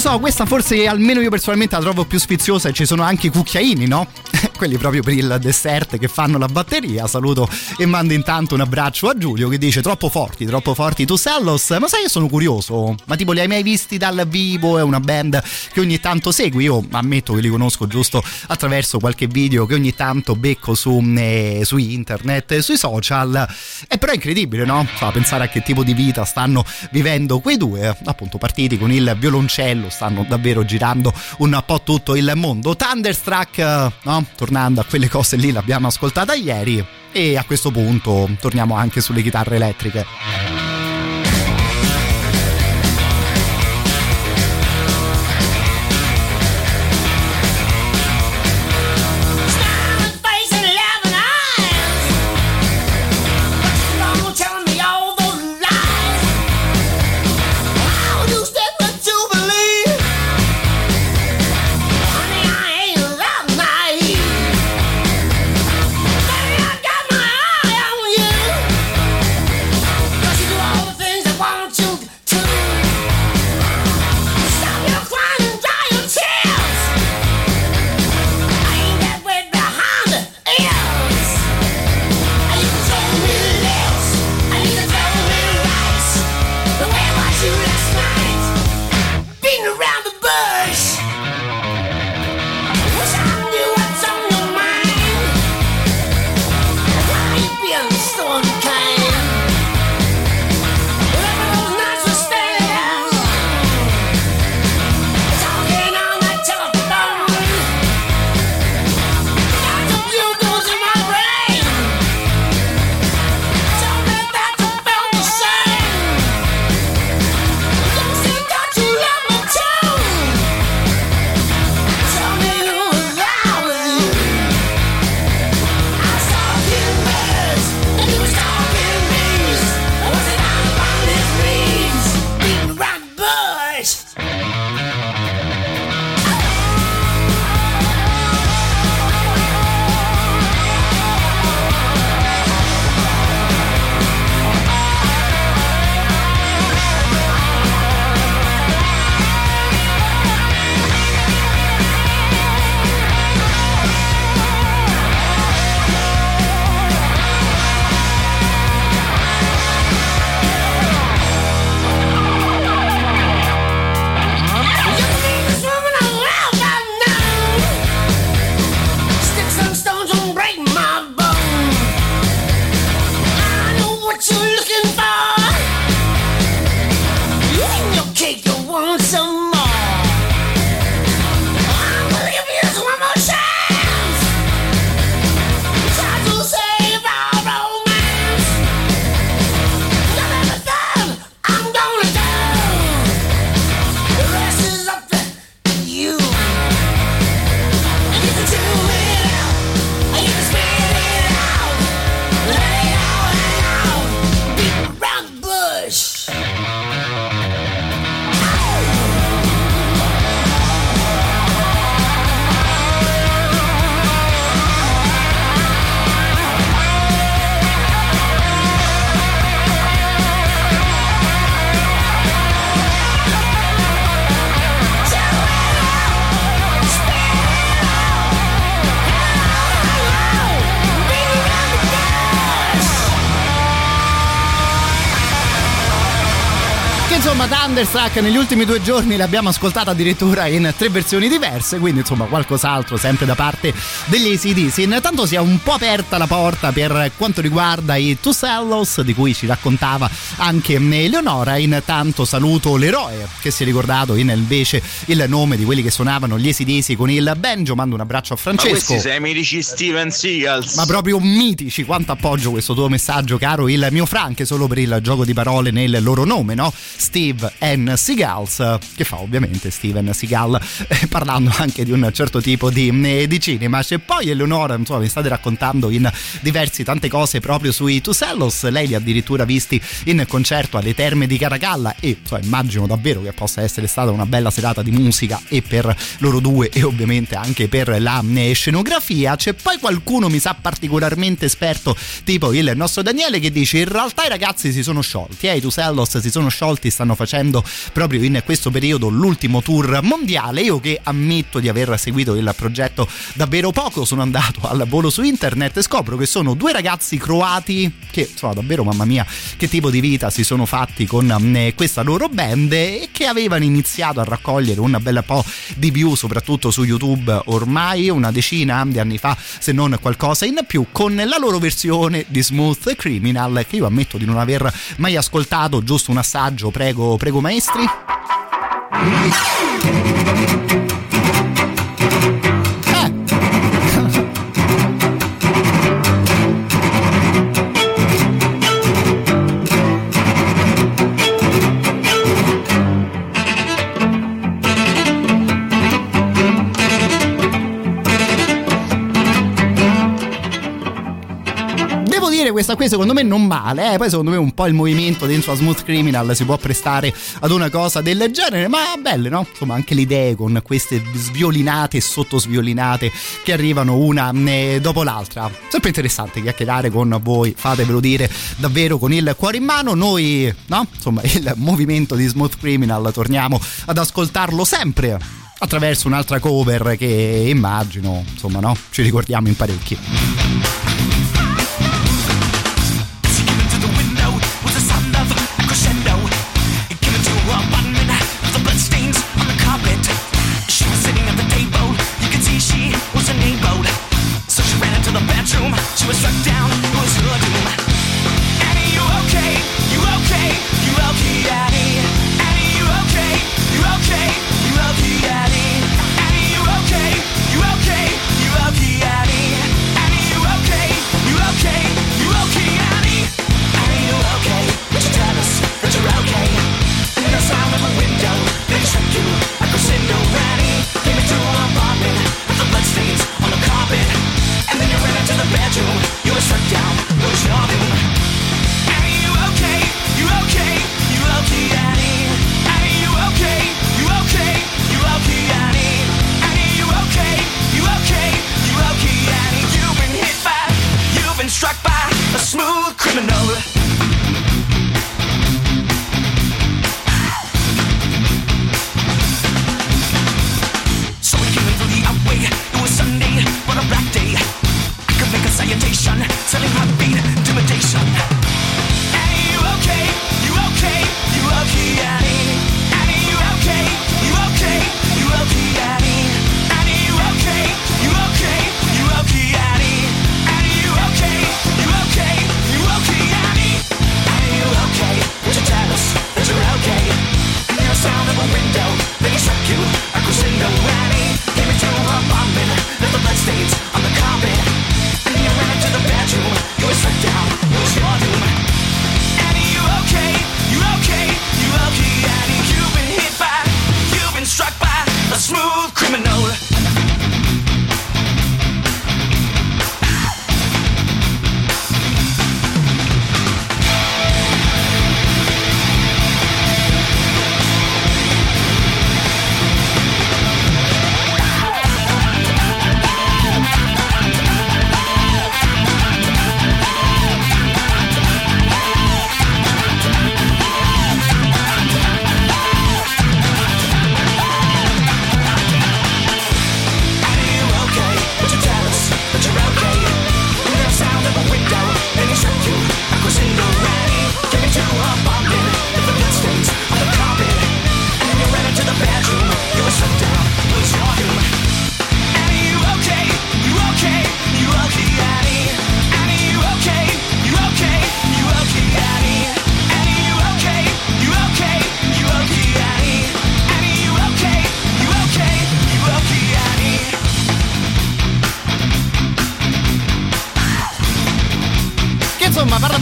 So, questa forse almeno io personalmente la trovo più sfiziosa, e ci sono anche i cucchiaini, no? Quelli proprio per il dessert che fanno la batteria. Saluto e mando intanto un abbraccio a Giulio che dice troppo forti, troppo forti two cellos. Ma sai, io sono curioso, ma tipo li hai mai visti dal vivo? È una band che ogni tanto segui, io ammetto che li conosco giusto attraverso qualche video che ogni tanto becco su, eh, su internet, sui social, e però è incredibile, no? Fa pensare a che tipo di vita stanno vivendo quei due, appunto partiti con il violoncello, stanno davvero girando un po' tutto il mondo. Thunderstruck, no? Tornando a quelle cose lì, l'abbiamo ascoltata ieri, e a questo punto torniamo anche sulle chitarre elettriche. insomma Thunderstruck negli ultimi due giorni l'abbiamo ascoltata addirittura in tre versioni diverse, quindi insomma qualcos'altro sempre da parte degli A C D C. Intanto si è un po' aperta la porta per quanto riguarda i two cellos di cui ci raccontava anche Eleonora. Intanto saluto l'eroe che si è ricordato in invece il nome di quelli che suonavano gli A C D C con il banjo. Mando un abbraccio a Francesco. Ma questi sei mitici Steven Seagal, ma proprio mitici. Quanto appoggio questo tuo messaggio, caro il mio Frank, solo per il gioco di parole nel loro nome, no? Steve and Seagals, che fa ovviamente Steven Seagal, eh, parlando anche di un certo tipo di, di cinema. C'è poi Eleonora, insomma, mi state raccontando in diversi tante cose proprio sui two cellos. Lei li ha addirittura visti in concerto alle Terme di Caracalla e insomma, immagino davvero che possa essere stata una bella serata di musica e per loro due e ovviamente anche per la scenografia. C'è poi qualcuno mi sa particolarmente esperto, tipo il nostro Daniele, che dice in realtà i ragazzi si sono sciolti, eh, i two cellos si sono sciolti, stanno facendo proprio in questo periodo l'ultimo tour mondiale. Io che ammetto di aver seguito il progetto davvero poco, sono andato al volo su internet e scopro che sono due ragazzi croati che insomma davvero mamma mia che tipo di vita si sono fatti con questa loro band, e che avevano iniziato a raccogliere un bel po' di view soprattutto su YouTube ormai una decina di anni fa, se non qualcosa in più, con la loro versione di Smooth Criminal, che io ammetto di non aver mai ascoltato. Giusto un assaggio, prego, prego maestri. Questa qui secondo me non male, eh? Poi secondo me un po' il movimento dentro a Smooth Criminal si può prestare ad una cosa del genere, ma belle, no? Insomma anche le idee con queste sviolinate e sottosviolinate che arrivano una dopo l'altra. Sempre interessante chiacchierare con voi, fatevelo dire, davvero con il cuore in mano. Noi, no? Insomma il movimento di Smooth Criminal torniamo ad ascoltarlo sempre attraverso un'altra cover che immagino, insomma, no? Ci ricordiamo in parecchi. Okay.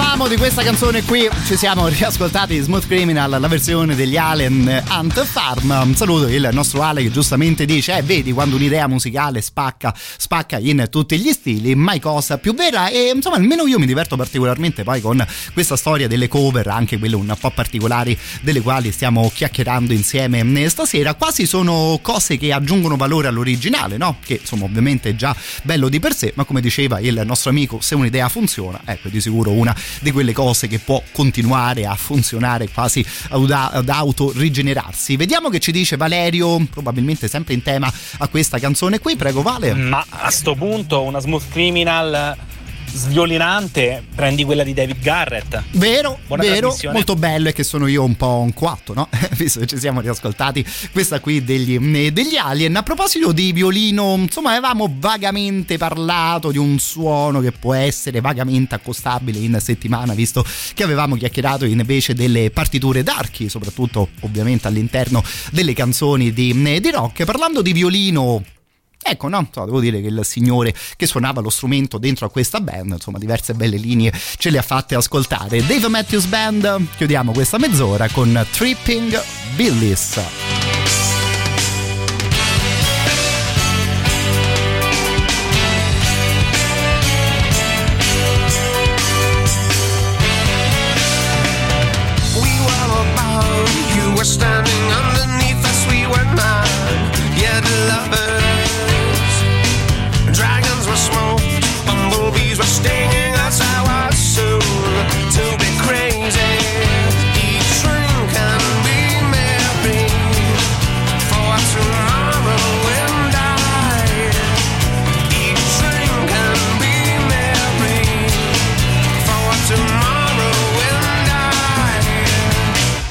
parlavamo di questa canzone qui, ci siamo riascoltati Smooth Criminal, la versione degli Alien Ant Farm. Un saluto il nostro Ale che giustamente dice eh vedi quando un'idea musicale spacca spacca in tutti gli stili, mai cosa più vera. E insomma almeno io mi diverto particolarmente poi con questa storia delle cover, anche quelle un po' particolari delle quali stiamo chiacchierando insieme stasera. Quasi sono cose che aggiungono valore all'originale, no? Che insomma ovviamente è già bello di per sé, ma come diceva il nostro amico, se un'idea funziona, ecco, è di sicuro una di quelle cose che può continuare a funzionare, quasi ad, ad autorigenerarsi. Vediamo che ci dice Valerio, probabilmente sempre in tema a questa canzone qui. Prego Vale. Ma a sto punto una Smooth Criminal sviolinante, prendi quella di David Garrett. Vero, buona, vero, molto bello. È che sono io un po' un quatto, no? Visto che ci siamo riascoltati questa qui degli, degli Alien. A proposito di violino, insomma avevamo vagamente parlato di un suono che può essere vagamente accostabile in settimana, visto che avevamo chiacchierato invece delle partiture d'archi, soprattutto ovviamente all'interno delle canzoni di, di rock. Parlando di violino, ecco, no, devo dire che il signore che suonava lo strumento dentro a questa band, insomma, diverse belle linee ce le ha fatte ascoltare. Dave Matthews Band, chiudiamo questa mezz'ora con Tripping Willis.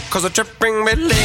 Cause a tripping Willis.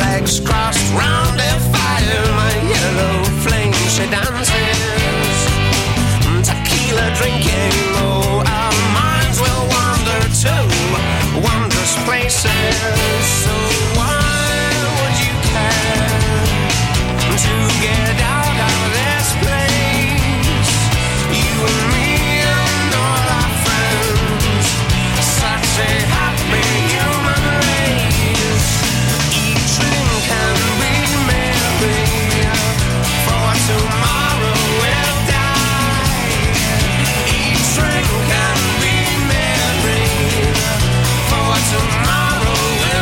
Legs crossed round a fire, my yellow flame, she dances, tequila drinking, oh, our minds will wander to wondrous places, so why would you care to get out of this place, you and me and all our friends, such a happy human race. Can we marry for tomorrow will die? Each drink can we marry for tomorrow will die?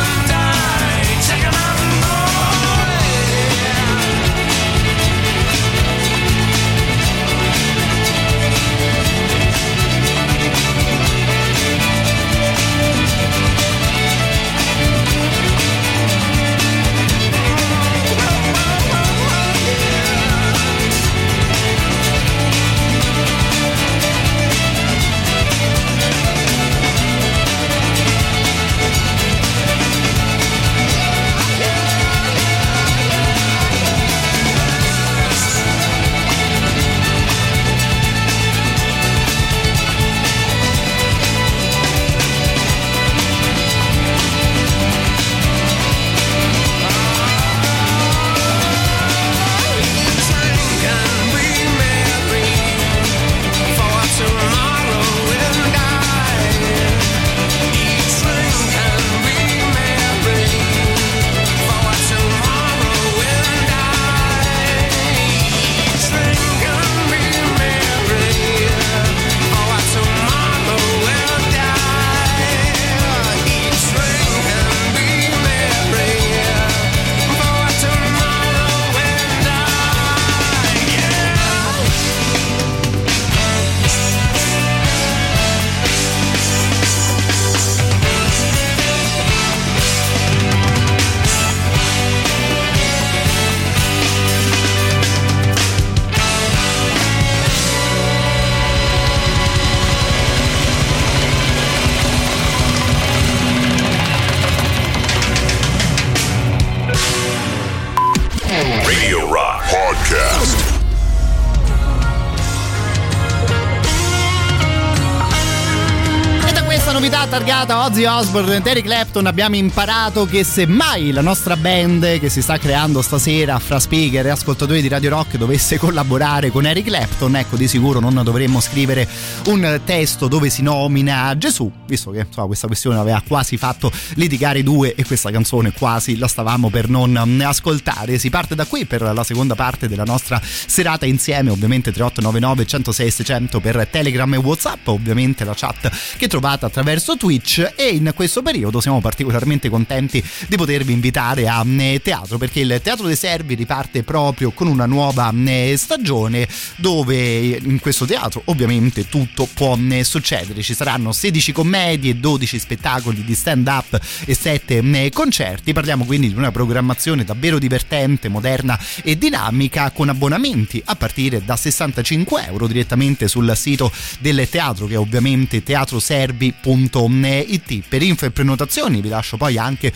targata Ozzy Osbourne e Eric Clapton, abbiamo imparato che semmai la nostra band che si sta creando stasera fra speaker e ascoltatori di Radio Rock dovesse collaborare con Eric Clapton, ecco, di sicuro non dovremmo scrivere un testo dove si nomina Gesù, visto che insomma, questa questione aveva quasi fatto litigare i due e questa canzone quasi la stavamo per non ascoltare. Si parte da qui per la seconda parte della nostra serata insieme, ovviamente tre otto nove nove, centosei, seicento per Telegram e WhatsApp, ovviamente la chat che trovate attraverso Twitch, e in questo periodo siamo particolarmente contenti di potervi invitare a teatro, perché il Teatro dei Servi riparte proprio con una nuova stagione dove in questo teatro ovviamente tutto può succedere. Ci saranno sedici commedie, dodici spettacoli di stand up e sette concerti. Parliamo quindi di una programmazione davvero divertente, moderna e dinamica, con abbonamenti a partire da sessantacinque euro direttamente sul sito del teatro, che è ovviamente teatroservi punto it. Per info e prenotazioni vi lascio poi anche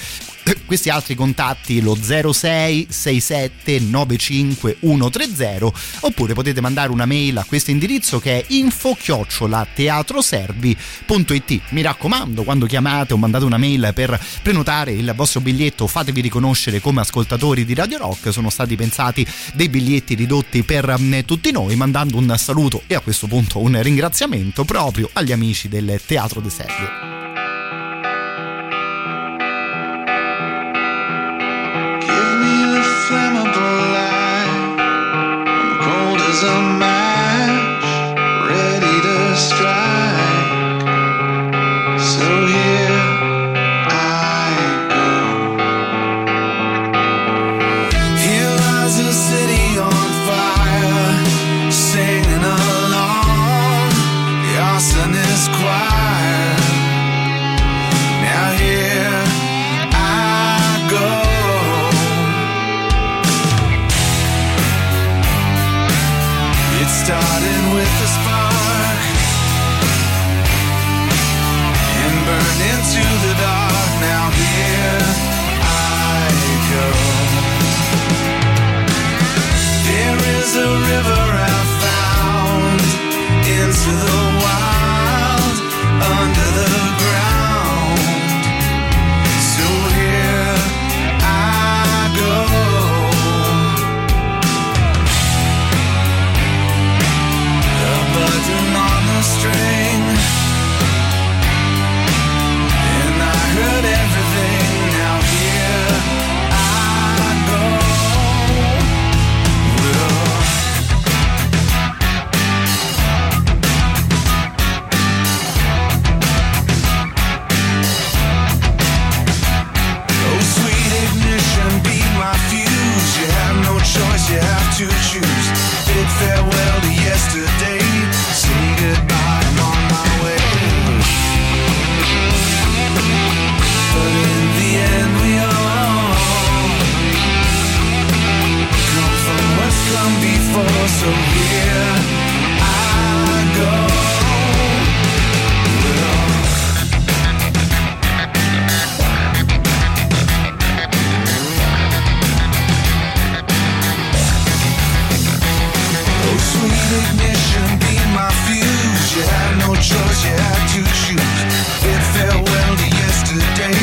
questi altri contatti, lo zero sei, sessantasette, novantacinque, centotrenta, oppure potete mandare una mail a questo indirizzo che è info chiocciola teatroservi punto it. Mi raccomando, quando chiamate o mandate una mail per prenotare il vostro biglietto, fatevi riconoscere come ascoltatori di Radio Rock. Sono stati pensati dei biglietti ridotti per tutti noi, mandando un saluto e a questo punto un ringraziamento proprio agli amici del Teatro dei Servi. A match ready to strike, so here I go. Here lies a city on fire, singing along, the arson is quiet. Now here I go. Started with a spark and burned into the dark. Now here I go. There is a river I found, into the wild, under the ground. So here I go. Button on the string, and I heard everything. Now here I go. Will. Oh, sweet ignition, be my fuse. You have no choice, you have to choose. Bid farewell to yesterday. Before, so here I go. Oh, sweet ignition, be my fuse. You had no choice, you had to choose. Bid farewell to yesterday,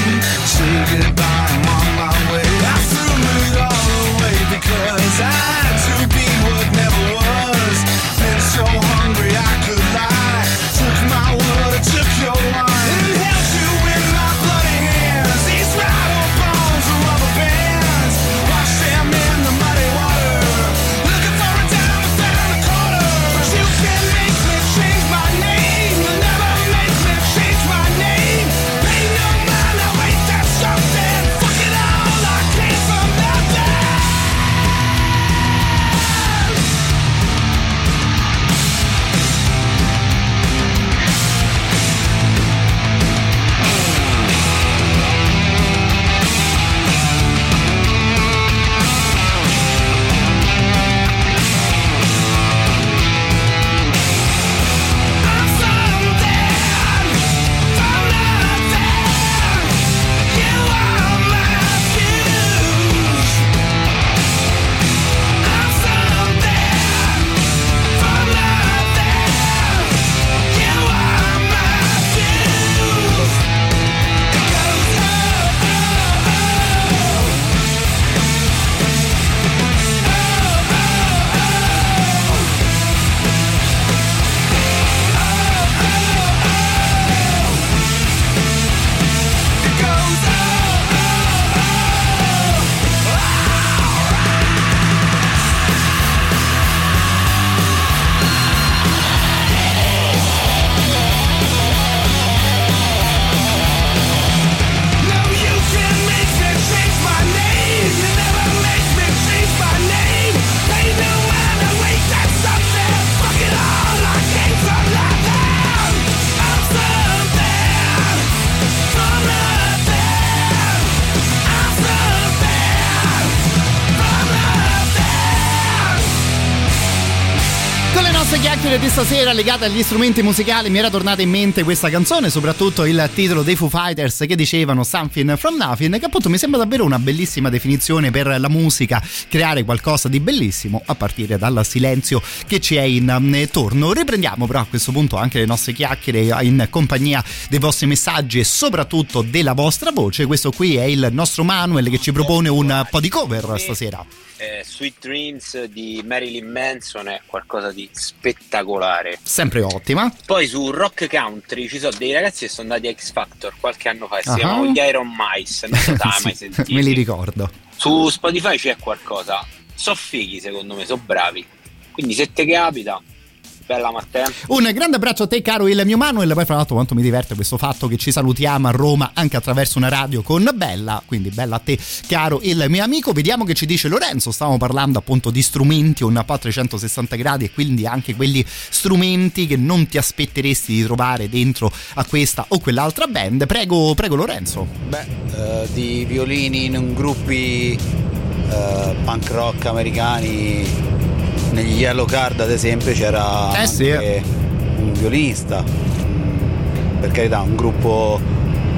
say goodbye, I'm on my way. I threw it all away because I had to be what never was. Been so hungry I could lie. Took my word, I took your wine, and held you in my bloody hands. These rattle bones and rubber bands, washed them in the muddy water. Looking for a dime, I found a quarter. But you can't make me change my name. You'll never make me change my name. Pay no mind, I'll wait, that's something. Fuck it all. chiacchiere di stasera legate agli strumenti musicali mi era tornata in mente questa canzone, soprattutto il titolo dei Foo Fighters che dicevano Something from Nothing, che appunto mi sembra davvero una bellissima definizione per la musica: creare qualcosa di bellissimo a partire dal silenzio che ci è intorno. Riprendiamo però a questo punto anche le nostre chiacchiere in compagnia dei vostri messaggi e soprattutto della vostra voce. Questo qui è il nostro Manuel che ci propone un po' di cover stasera. Eh, Sweet Dreams di Marilyn Manson è qualcosa di spettacolare, sempre ottima. Poi su Rock Country ci sono dei ragazzi che sono andati a X Factor qualche anno fa, si uh-huh. chiamano gli Iron Mice, non so sì, mai sentiti. Me li ricordo. Su Spotify c'è qualcosa, so fighi secondo me, so bravi, quindi se te capita. Bella Matteo. Un grande abbraccio a te caro il mio Manuel. Poi fra l'altro quanto mi diverte questo fatto che ci salutiamo a Roma anche attraverso una radio con Bella, quindi bella a te caro il mio amico. Vediamo che ci dice Lorenzo. Stavamo parlando appunto di strumenti un po' a trecentosessanta gradi e quindi anche quegli strumenti che non ti aspetteresti di trovare dentro a questa o quell'altra band. Prego, prego Lorenzo. Beh, eh, di violini in gruppi eh, punk rock americani, negli Yellow Card ad esempio c'era eh sì. anche un violinista, per carità un gruppo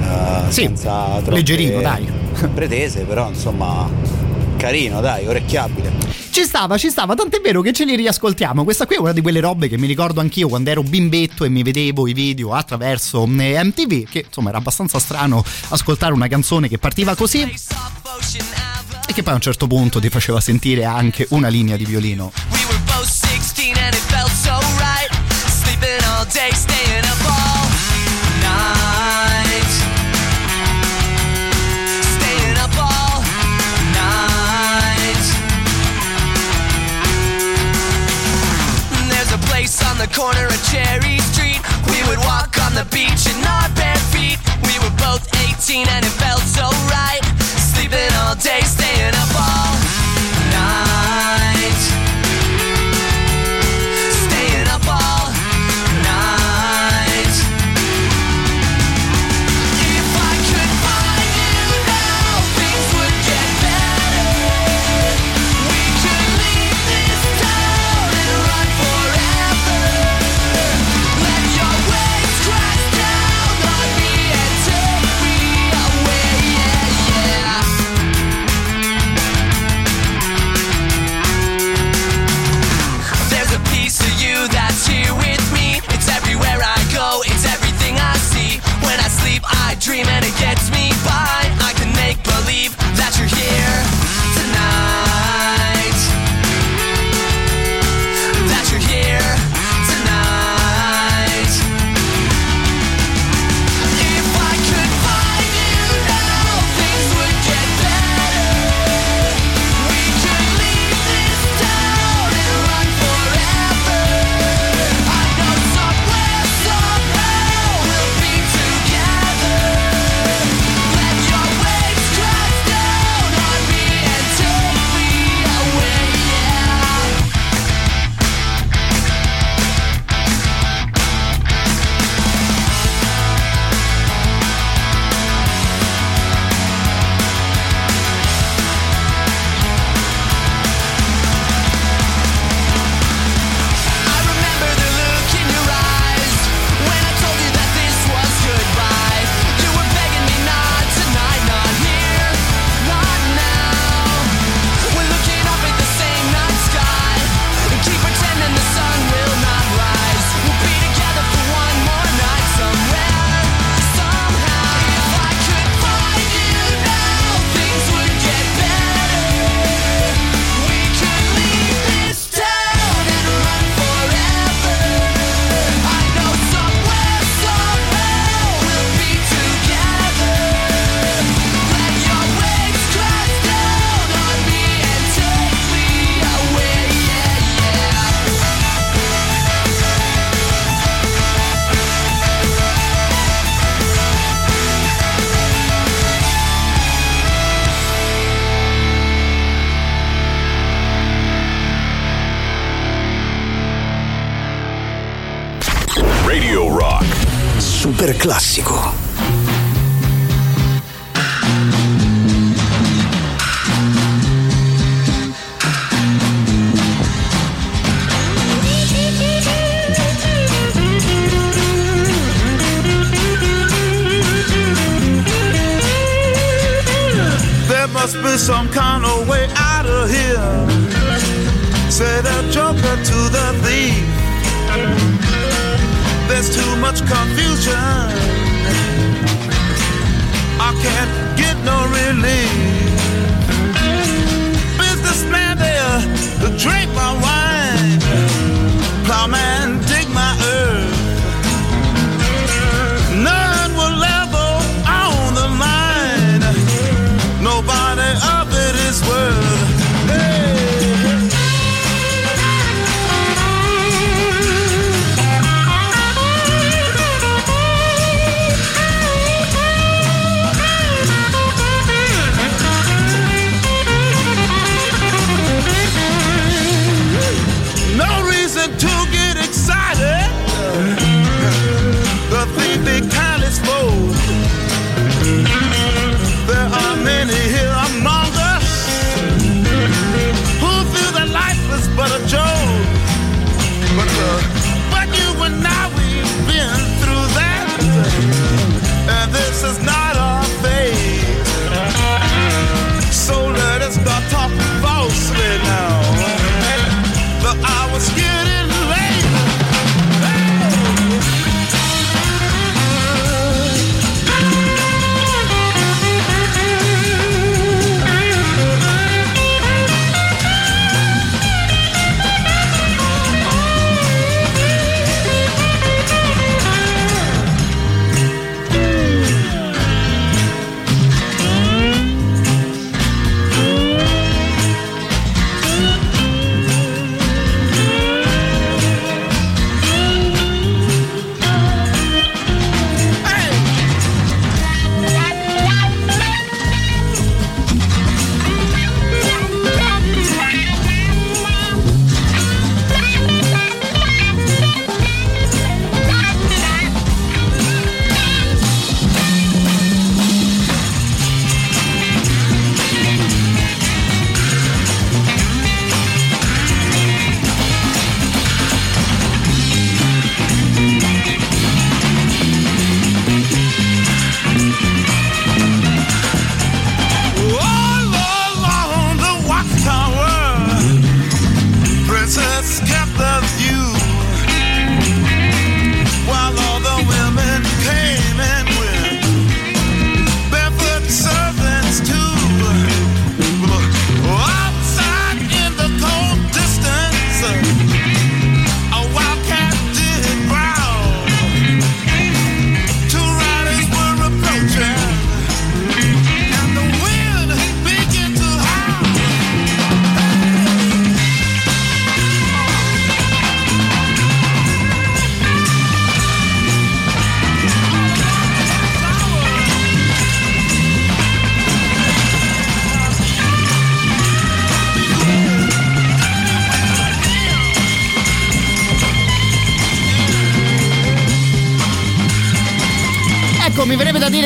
uh, sì, senza troppe leggerino dai pretese, però insomma carino dai, orecchiabile. Ci stava, ci stava, tant'è vero che ce li riascoltiamo. Questa qui è una di quelle robe che mi ricordo anch'io quando ero bimbetto e mi vedevo i video attraverso M T V, che insomma era abbastanza strano ascoltare una canzone che partiva così e che poi a un certo punto ti faceva sentire anche una linea di violino. On the corner of Cherry Street, we would walk on the beach in our bare feet. We were both eighteen and it felt so right. Sleeping all day, staying up all night. Staying up all night. If I could find you now, things would get better. We could leave this town and run forever. That's here with me. It's everywhere I go, it's everything I see. When I sleep, I dream and it gets me by. I can make believe that you're here tonight. That you're here tonight. If I could find you now, things would get better. We could leave this town and run forever. Super classico. must be some kind of way out of here, said the joker to the thief. There's too much confusion, I can't get no relief. Businessman there to drink my wine, plowman dig my earth. None will level on the line, nobody of it is worth. But a joke, but uh, but you and I, we've been through that, and this is not our fate. So let us not talk falsely now. The hour's getting late.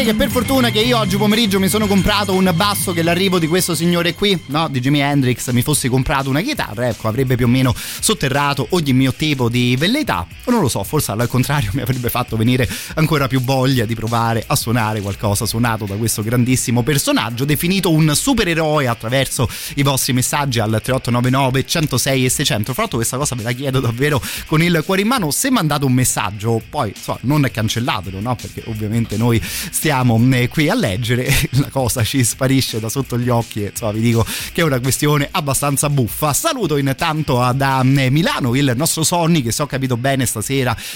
Che per fortuna che io oggi pomeriggio mi sono comprato un basso, che l'arrivo di questo signore qui, no, di Jimi Hendrix, mi fossi comprato una chitarra, ecco, avrebbe più o meno sotterrato ogni mio tipo di velleità. Non lo so, forse al contrario mi avrebbe fatto venire ancora più voglia di provare a suonare qualcosa suonato da questo grandissimo personaggio, definito un supereroe attraverso i vostri messaggi al tre otto nove nove, centosei e seicento. Fra l'altro questa cosa ve la chiedo davvero con il cuore in mano: se mandate un messaggio, poi so, non cancellatelo, no, perché ovviamente noi stiamo qui a leggere, la cosa ci sparisce da sotto gli occhi, e insomma vi dico che è una questione abbastanza buffa. Saluto intanto a, da Milano il nostro Sonny, che se ho capito bene stasera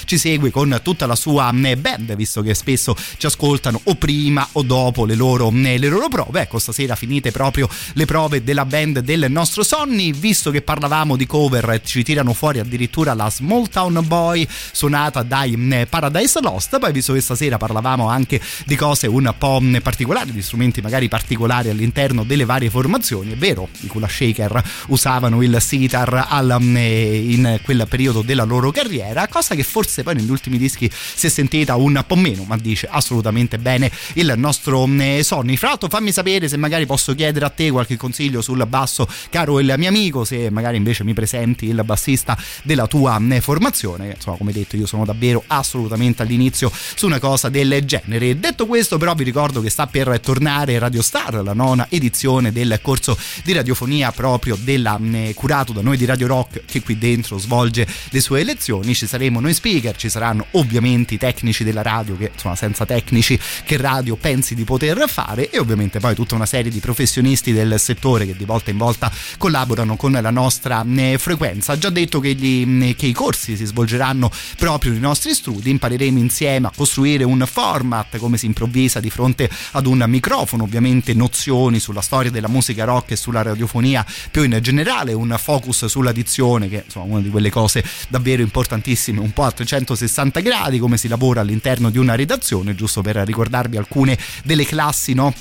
ci segue con tutta la sua band, visto che spesso ci ascoltano o prima o dopo le loro, le loro prove. Ecco, stasera finite proprio le prove della band del nostro Sonny. Visto che parlavamo di cover, ci tirano fuori addirittura la Small Town Boy suonata dai Paradise Lost. Poi, visto che stasera parlavamo anche di cover un po' particolari, di strumenti magari particolari all'interno delle varie formazioni, è vero, i Kula Shaker usavano il sitar al, in quel periodo della loro carriera, cosa che forse poi negli ultimi dischi si è sentita un po' meno, ma dice assolutamente bene il nostro Sonny. Fra l'altro fammi sapere se magari posso chiedere a te qualche consiglio sul basso, caro il mio amico, se magari invece mi presenti il bassista della tua formazione. Insomma, come detto, io sono davvero assolutamente all'inizio su una cosa del genere. genere. Detto questo, però, vi ricordo che sta per tornare Radio Star, la nona edizione del corso di radiofonia proprio della, eh, curato da noi di Radio Rock, che qui dentro svolge le sue lezioni. Ci saremo noi speaker, ci saranno ovviamente i tecnici della radio, che insomma senza tecnici che radio pensi di poter fare, e ovviamente poi tutta una serie di professionisti del settore che di volta in volta collaborano con la nostra eh, frequenza. Già detto che, gli, che i corsi si svolgeranno proprio nei nostri studi, impareremo insieme a costruire un format, come si improvvisa di fronte ad un microfono, ovviamente nozioni sulla storia della musica rock e sulla radiofonia più in generale, un focus sulla dizione che è insomma una di quelle cose davvero importantissime, un po' a trecentosessanta gradi, come si lavora all'interno di una redazione, giusto per ricordarvi alcune delle classi, no?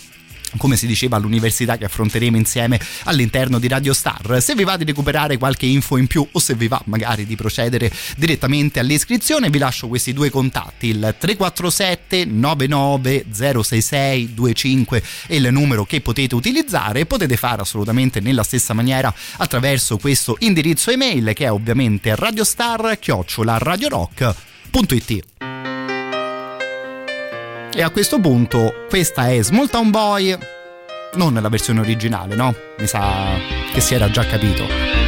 Come si diceva all'università, che affronteremo insieme all'interno di Radio Star. Se vi va di recuperare qualche info in più, o se vi va magari di procedere direttamente all'iscrizione, vi lascio questi due contatti: il tre quattro sette nove nove zero sei sei due cinque è il numero che potete utilizzare. Potete fare assolutamente nella stessa maniera attraverso questo indirizzo email, che è ovviamente radiostar chiocciola radiorock punto it. E a questo punto questa è Small Town Boy, non nella versione originale, no? Mi sa che si era già capito.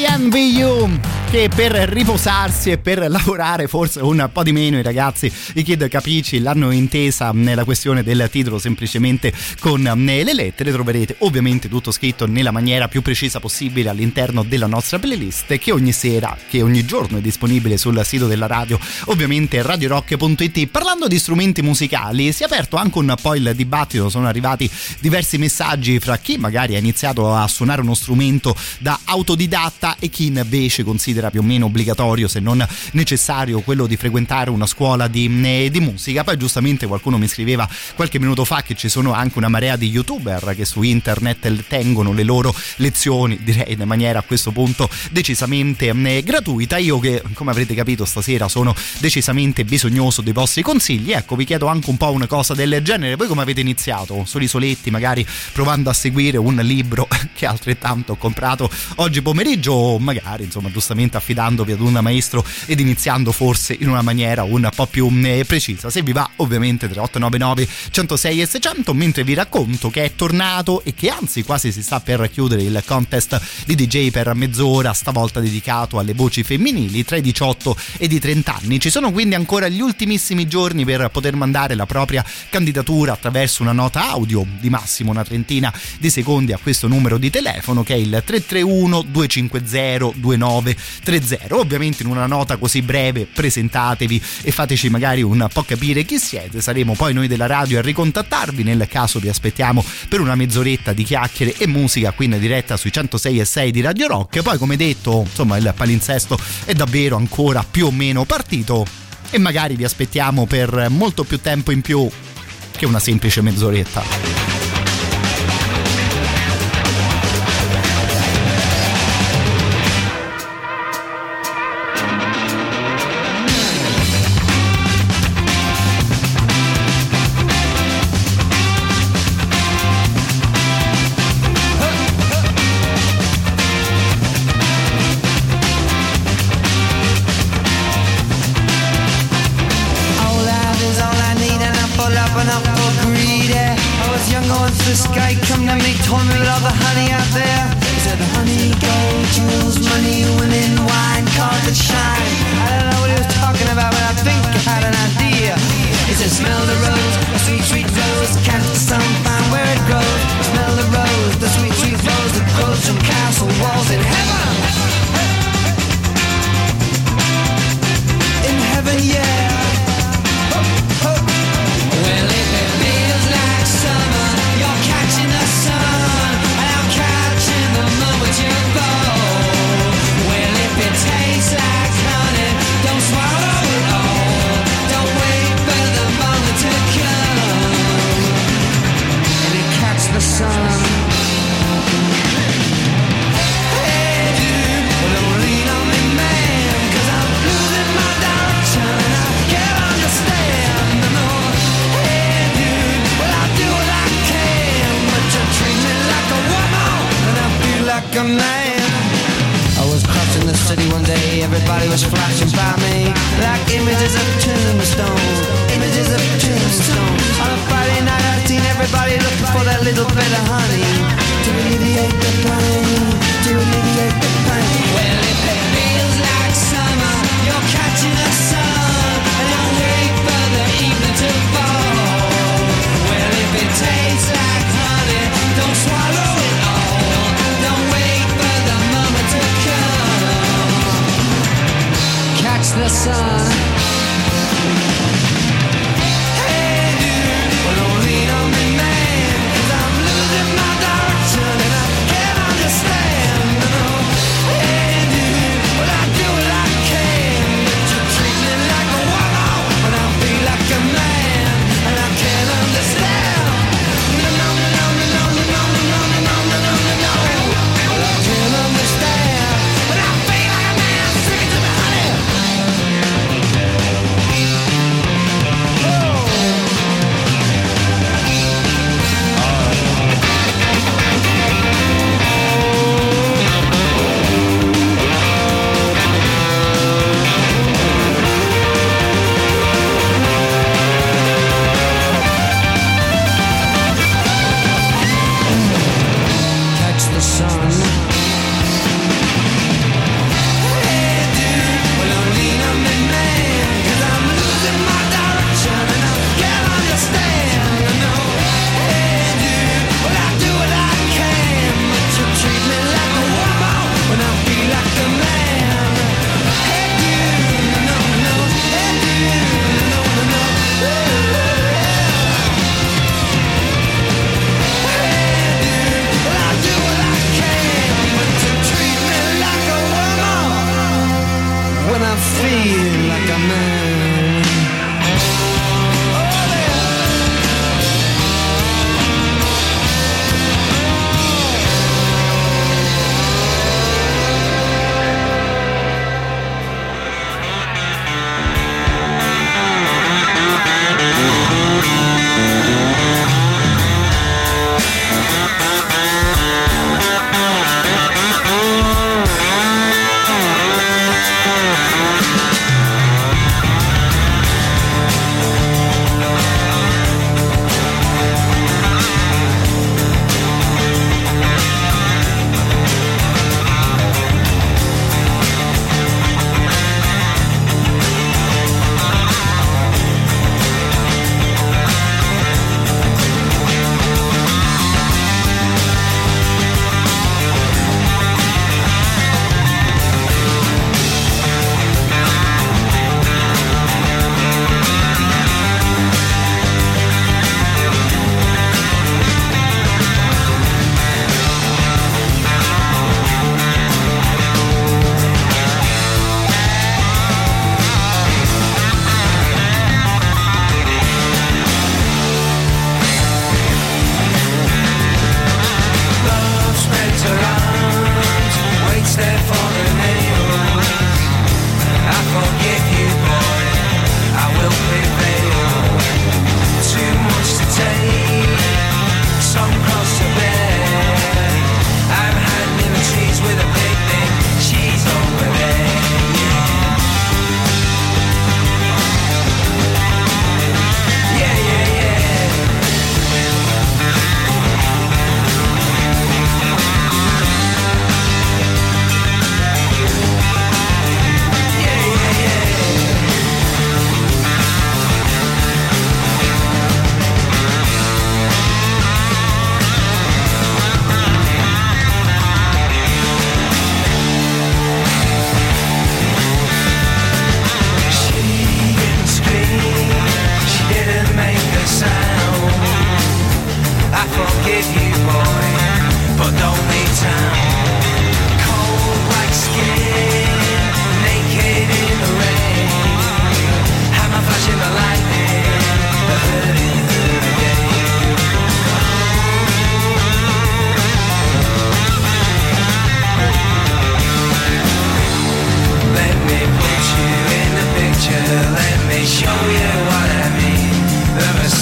I Envy You, che per riposarsi e per lavorare forse un po' di meno i ragazzi, i Kid Capici, l'hanno intesa nella questione del titolo semplicemente con le lettere. Troverete ovviamente tutto scritto nella maniera più precisa possibile all'interno della nostra playlist, che ogni sera, che ogni giorno è disponibile sul sito della radio, ovviamente radio rock punto it. Parlando di strumenti musicali, si è aperto anche un po' il dibattito, sono arrivati diversi messaggi fra chi magari ha iniziato a suonare uno strumento da autodidatta e chi invece considera più o meno obbligatorio, se non necessario, quello di frequentare una scuola di, di musica. Poi giustamente qualcuno mi scriveva qualche minuto fa che ci sono anche una marea di youtuber che su internet tengono le loro lezioni, direi in maniera a questo punto decisamente gratuita. Io, che come avrete capito stasera sono decisamente bisognoso dei vostri consigli, ecco, vi chiedo anche un po' una cosa del genere. Voi come avete iniziato? Soli soletti, magari provando a seguire un libro che altrettanto ho comprato oggi pomeriggio, o magari insomma giustamente affidandovi ad un maestro ed iniziando forse in una maniera un po' più precisa? Se vi va ovviamente tre otto nove nove, centosei e seicento, mentre vi racconto che è tornato e che anzi quasi si sta per chiudere il contest di D J per mezz'ora, stavolta dedicato alle voci femminili tra i diciotto e i trenta anni. Ci sono quindi ancora gli ultimissimi giorni per poter mandare la propria candidatura attraverso una nota audio di massimo una trentina di secondi a questo numero di telefono, che è il tre tre uno due cinque zero due nove tre zero. Ovviamente in una nota così breve presentatevi e fateci magari un po' capire chi siete. Saremo poi noi della radio a ricontattarvi. Nel caso vi aspettiamo per una mezz'oretta di chiacchiere e musica qui in diretta sui centosei e sei di Radio Rock. Poi, come detto, insomma il palinsesto è davvero ancora più o meno partito e magari vi aspettiamo per molto più tempo in più che una semplice mezz'oretta. The sun. Hey, dude.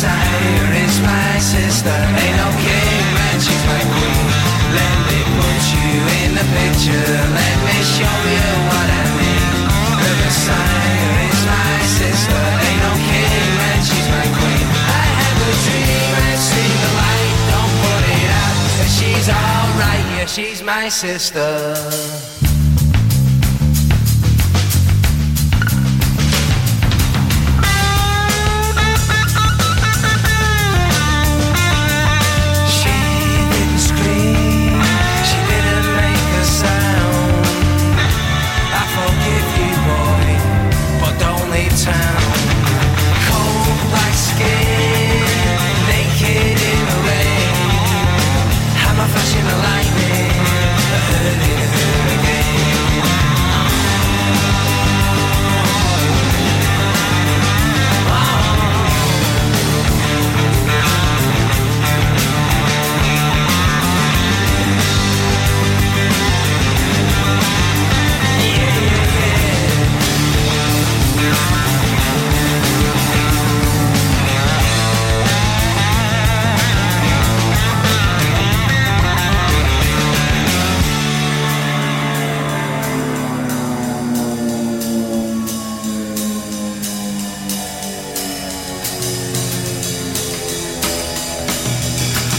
desire is my sister. Ain't no king, man, she's my queen. Let me put you in the picture. Let me show you what I mean. Her desire is my sister. Ain't no king, man, she's my queen. I have a dream and see the light. Don't put it out. But she's alright, yeah, she's my sister.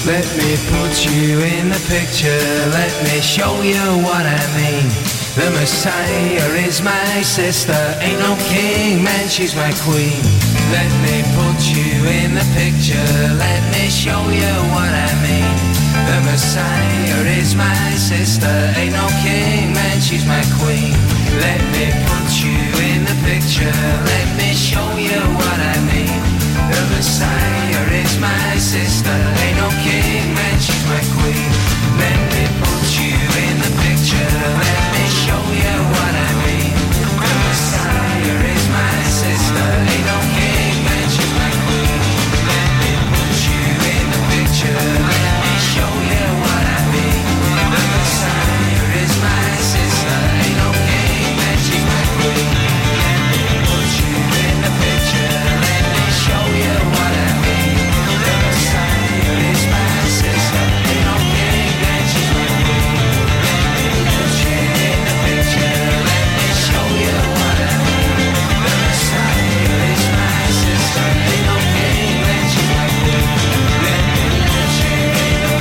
Let me put you in the picture, let me show you what I mean. The Messiah is my sister, ain't no king, man, she's my queen. Let me put you in the picture, let me show you what I mean. The Messiah is my sister, ain't no king, man, she's my queen. Let me put you in the picture, let me show you what I mean. The Messiah is my sister, ain't no king, man, she's my queen. Let me put you in the picture, let me show you what I mean. The Messiah is my sister, ain't no king, man, she's my queen. Let me put you in the picture, let me show you what I mean. The Messiah is my sister, ain't no king, man, she's my queen. Let me put you in the picture.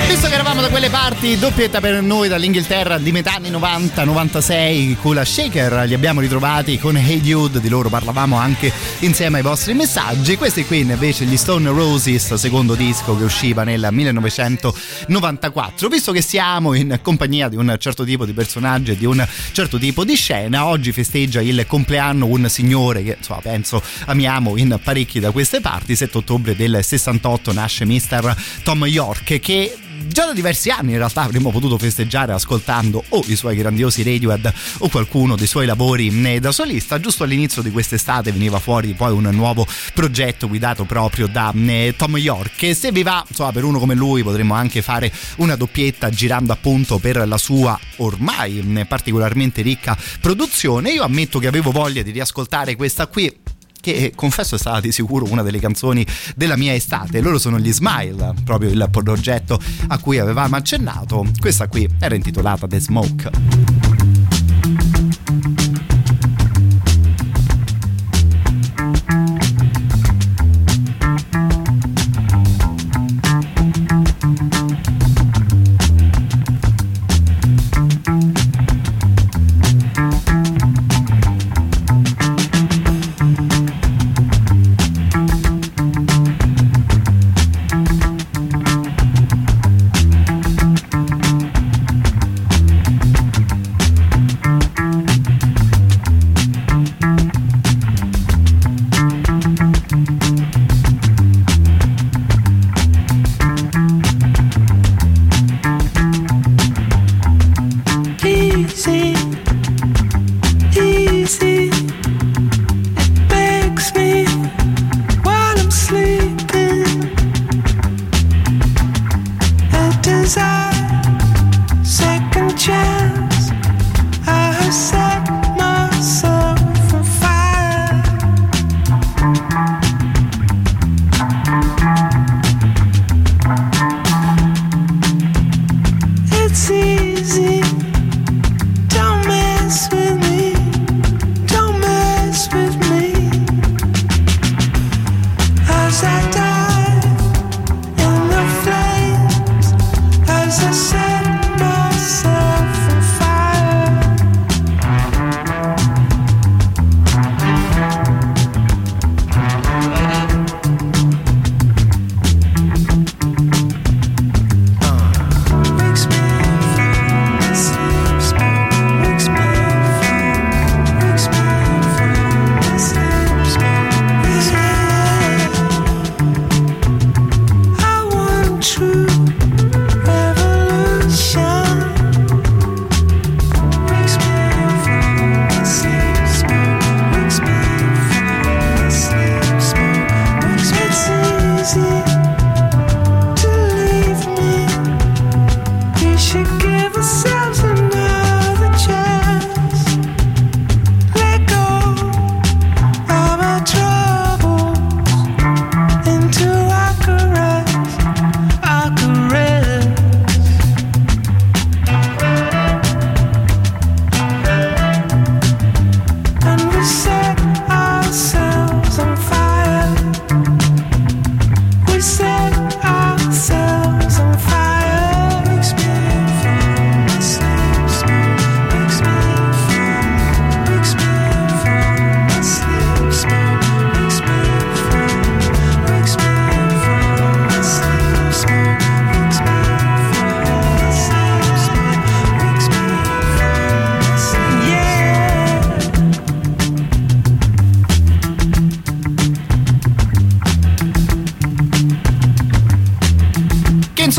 Visto che eravamo da quelle parti, doppietta per noi dall'Inghilterra di metà anni novanta novantasei con la Shaker, li abbiamo ritrovati con Hey Dude, di loro parlavamo anche insieme ai vostri messaggi. Questi qui invece gli Stone Roses, secondo disco che usciva nel millenovecentonovantaquattro. Visto che siamo in compagnia di un certo tipo di personaggio e di un certo tipo di scena, oggi festeggia il compleanno un signore che insomma penso amiamo in parecchi da queste parti. Sette ottobre del sessantotto nasce mister Tom Yorke, che già da diversi anni in realtà avremmo potuto festeggiare ascoltando o i suoi grandiosi Radiohead o qualcuno dei suoi lavori da solista. Giusto all'inizio di quest'estate veniva fuori poi un nuovo progetto guidato proprio da Tom Yorke. Se vi va, insomma, per uno come lui potremmo anche fare una doppietta girando appunto per la sua ormai particolarmente ricca produzione. Io ammetto che avevo voglia di riascoltare questa qui, che confesso è stata di sicuro una delle canzoni della mia estate. Loro sono gli Smile, proprio il progetto a cui avevamo accennato. Questa qui era intitolata The Smoke.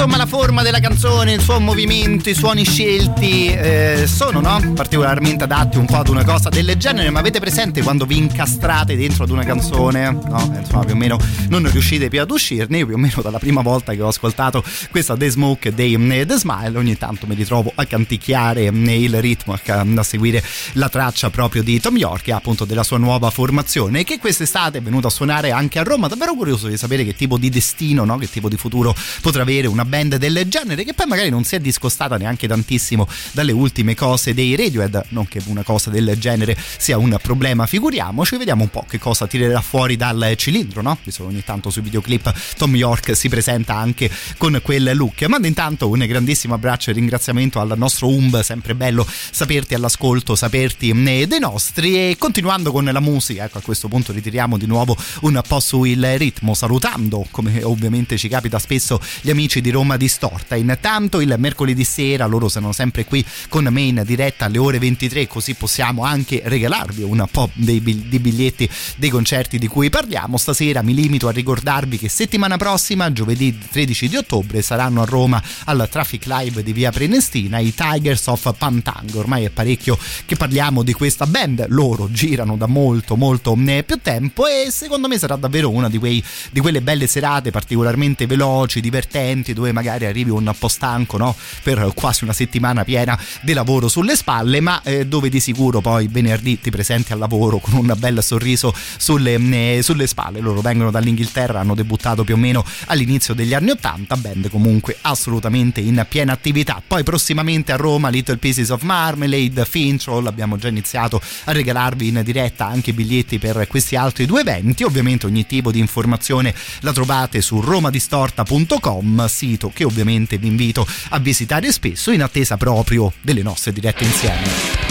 insomma la forma della canzone, il suo movimento, i suoni scelti eh, sono no particolarmente adatti un po' ad una cosa del genere. Ma avete presente quando vi incastrate dentro ad una canzone, no? Insomma, più o meno non riuscite più ad uscirne. Io più o meno dalla prima volta che ho ascoltato questa The Smoke dei The Smile ogni tanto mi ritrovo a canticchiare il ritmo, a seguire la traccia proprio di Tom York e appunto della sua nuova formazione, che quest'estate è venuta a suonare anche a Roma. Davvero curioso di sapere che tipo di destino, no? Che tipo di futuro potrà avere una band del genere, che poi magari non si è discostata neanche tantissimo dalle ultime cose dei Radiohead. Non che una cosa del genere sia un problema, figuriamoci. Vediamo un po' che cosa tirerà fuori dal cilindro, no? Visto ogni tanto sui videoclip Tom York si presenta anche con quel look. Mando intanto un grandissimo abbraccio e ringraziamento al nostro Umb, sempre bello saperti all'ascolto, saperti dei nostri. E continuando con la musica, ecco, a questo punto ritiriamo di nuovo un po' su il ritmo, salutando come ovviamente ci capita spesso gli amici di Roma Distorta. Intanto il mercoledì sera loro sono sempre qui con me in diretta alle ore ventitré, così possiamo anche regalarvi un po' dei di biglietti dei concerti di cui parliamo. Stasera mi limito a ricordarvi che settimana prossima, giovedì tredici di ottobre, saranno a Roma al Traffic Live di Via Prenestina i Tigers of Pantang. Ormai è parecchio che parliamo di questa band, loro girano da molto molto più tempo e secondo me sarà davvero una di, quei, di quelle belle serate particolarmente veloci, divertenti, dove magari arrivi un po' stanco, no? Per quasi una settimana piena di lavoro sulle spalle, ma eh, dove di sicuro poi venerdì ti presenti al lavoro con un bel sorriso sulle, eh, sulle spalle. Loro vengono dall'Inghilterra, hanno debuttato più o meno all'inizio degli anni ottanta, band comunque assolutamente in piena attività. Poi prossimamente a Roma Little Pieces of Marmalade, Fintroll, abbiamo già iniziato a regalarvi in diretta anche biglietti per questi altri due eventi. Ovviamente ogni tipo di informazione la trovate su romadistorta punto com, sito che ovviamente vi invito a visitare spesso in attesa proprio delle nostre dirette insieme.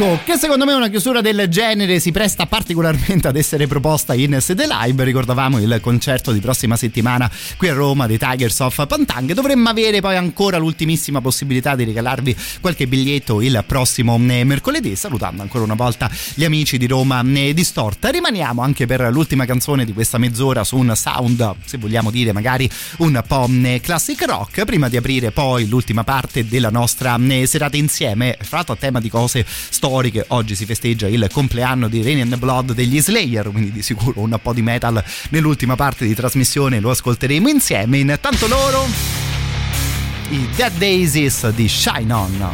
ecco, che secondo me una chiusura del genere si presta particolarmente ad essere proposta in sede live. Ricordavamo il concerto di prossima settimana qui a Roma dei Tigers of Pantang. Dovremmo avere poi ancora l'ultimissima possibilità di regalarvi qualche biglietto il prossimo mercoledì, salutando ancora una volta gli amici di Roma Distorta. Rimaniamo anche per l'ultima canzone di questa mezz'ora su un sound, se vogliamo dire, magari un po' classic rock, prima di aprire poi l'ultima parte della nostra serata insieme. Fra l'altro, a tema di cose storiche, oggi si festeggia il compleanno di Rain and Blood degli Slayer, quindi di sicuro un po' di metal nell'ultima parte di trasmissione lo ascolteremo insieme. Intanto loro, i Dead Daisies di Shine On.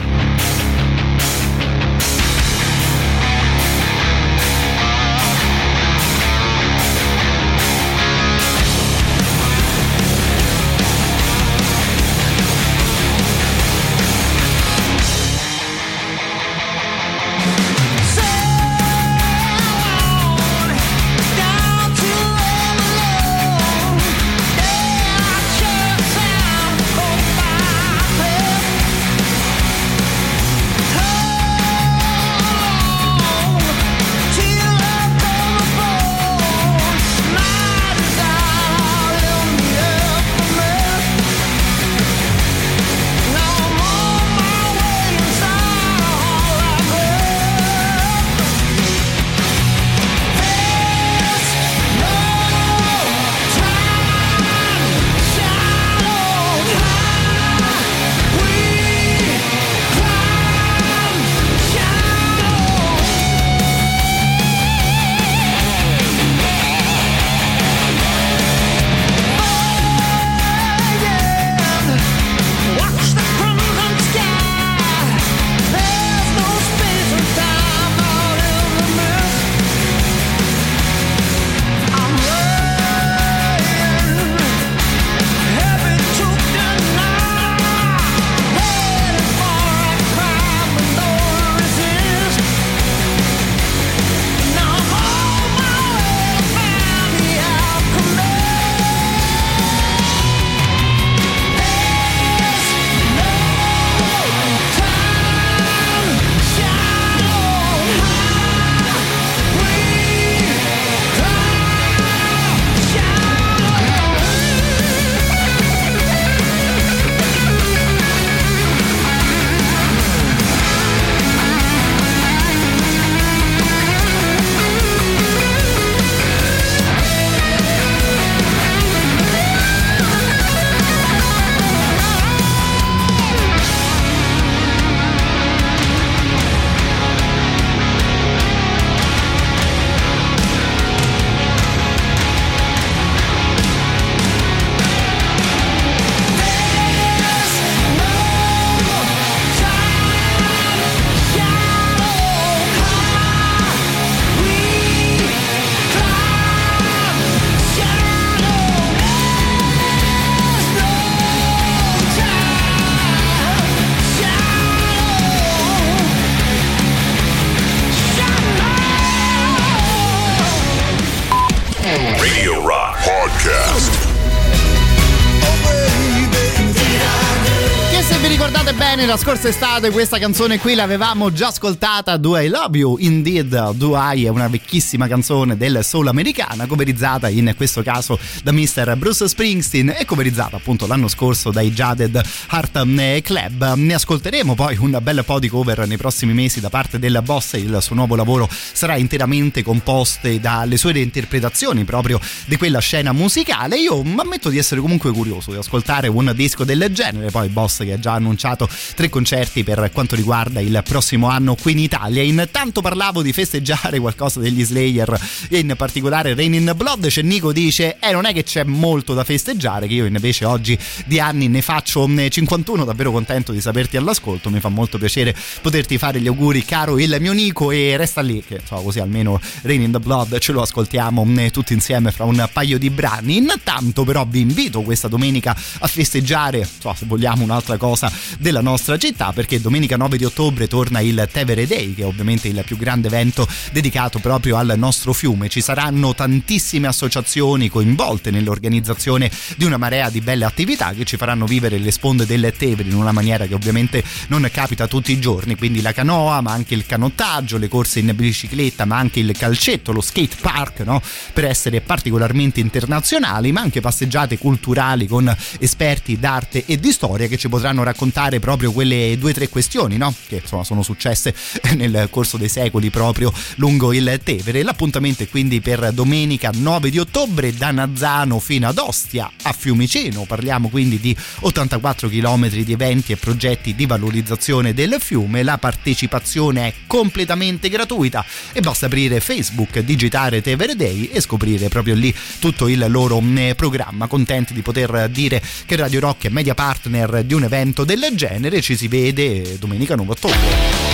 La scorsa estate questa canzone qui l'avevamo già ascoltata, Do I Love You? Indeed Do I, è una vecchissima canzone del soul americana, coverizzata in questo caso da mister Bruce Springsteen e coverizzata appunto l'anno scorso dai Jaded Heart Club. Ne ascolteremo poi un bel po' di cover nei prossimi mesi da parte del boss. Il suo nuovo lavoro sarà interamente composto dalle sue reinterpretazioni proprio di quella scena musicale. Io ammetto di essere comunque curioso di ascoltare un disco del genere. Poi il boss che ha già annunciato tre concerti per quanto riguarda il prossimo anno qui in Italia. Intanto parlavo di festeggiare qualcosa degli Slayer e in particolare Rain in Blood. C'è Nico dice eh non è che c'è molto da festeggiare, che io invece oggi di anni ne faccio cinquantuno. Davvero contento di saperti all'ascolto, mi fa molto piacere poterti fare gli auguri, caro il mio Nico, e resta lì che so, così almeno Rain in the Blood ce lo ascoltiamo tutti insieme fra un paio di brani. Intanto però vi invito questa domenica a festeggiare, so, se vogliamo un'altra cosa della nostra città, perché domenica nove di ottobre torna il Tevere Day, che è ovviamente il più grande evento dedicato proprio al nostro fiume. Ci saranno tantissime associazioni coinvolte nell'organizzazione di una marea di belle attività che ci faranno vivere le sponde del Tevere in una maniera che ovviamente non capita tutti i giorni, quindi la canoa, ma anche il canottaggio, le corse in bicicletta, ma anche il calcetto, lo skate park, no? Per essere particolarmente internazionali, ma anche passeggiate culturali con esperti d'arte e di storia che ci potranno raccontare proprio quelle due o tre questioni, no? Che insomma sono successe nel corso dei secoli proprio lungo il Tevere. L'appuntamento è quindi per domenica nove di ottobre da Nazzano fino ad Ostia a Fiumicino. Parliamo quindi di ottantaquattro chilometri di eventi e progetti di valorizzazione del fiume. La partecipazione è completamente gratuita e basta aprire Facebook, digitare Tevere Day e scoprire proprio lì tutto il loro programma. Contenti di poter dire che Radio Rock è media partner di un evento del genere. Ci si vede domenica nove ottobre.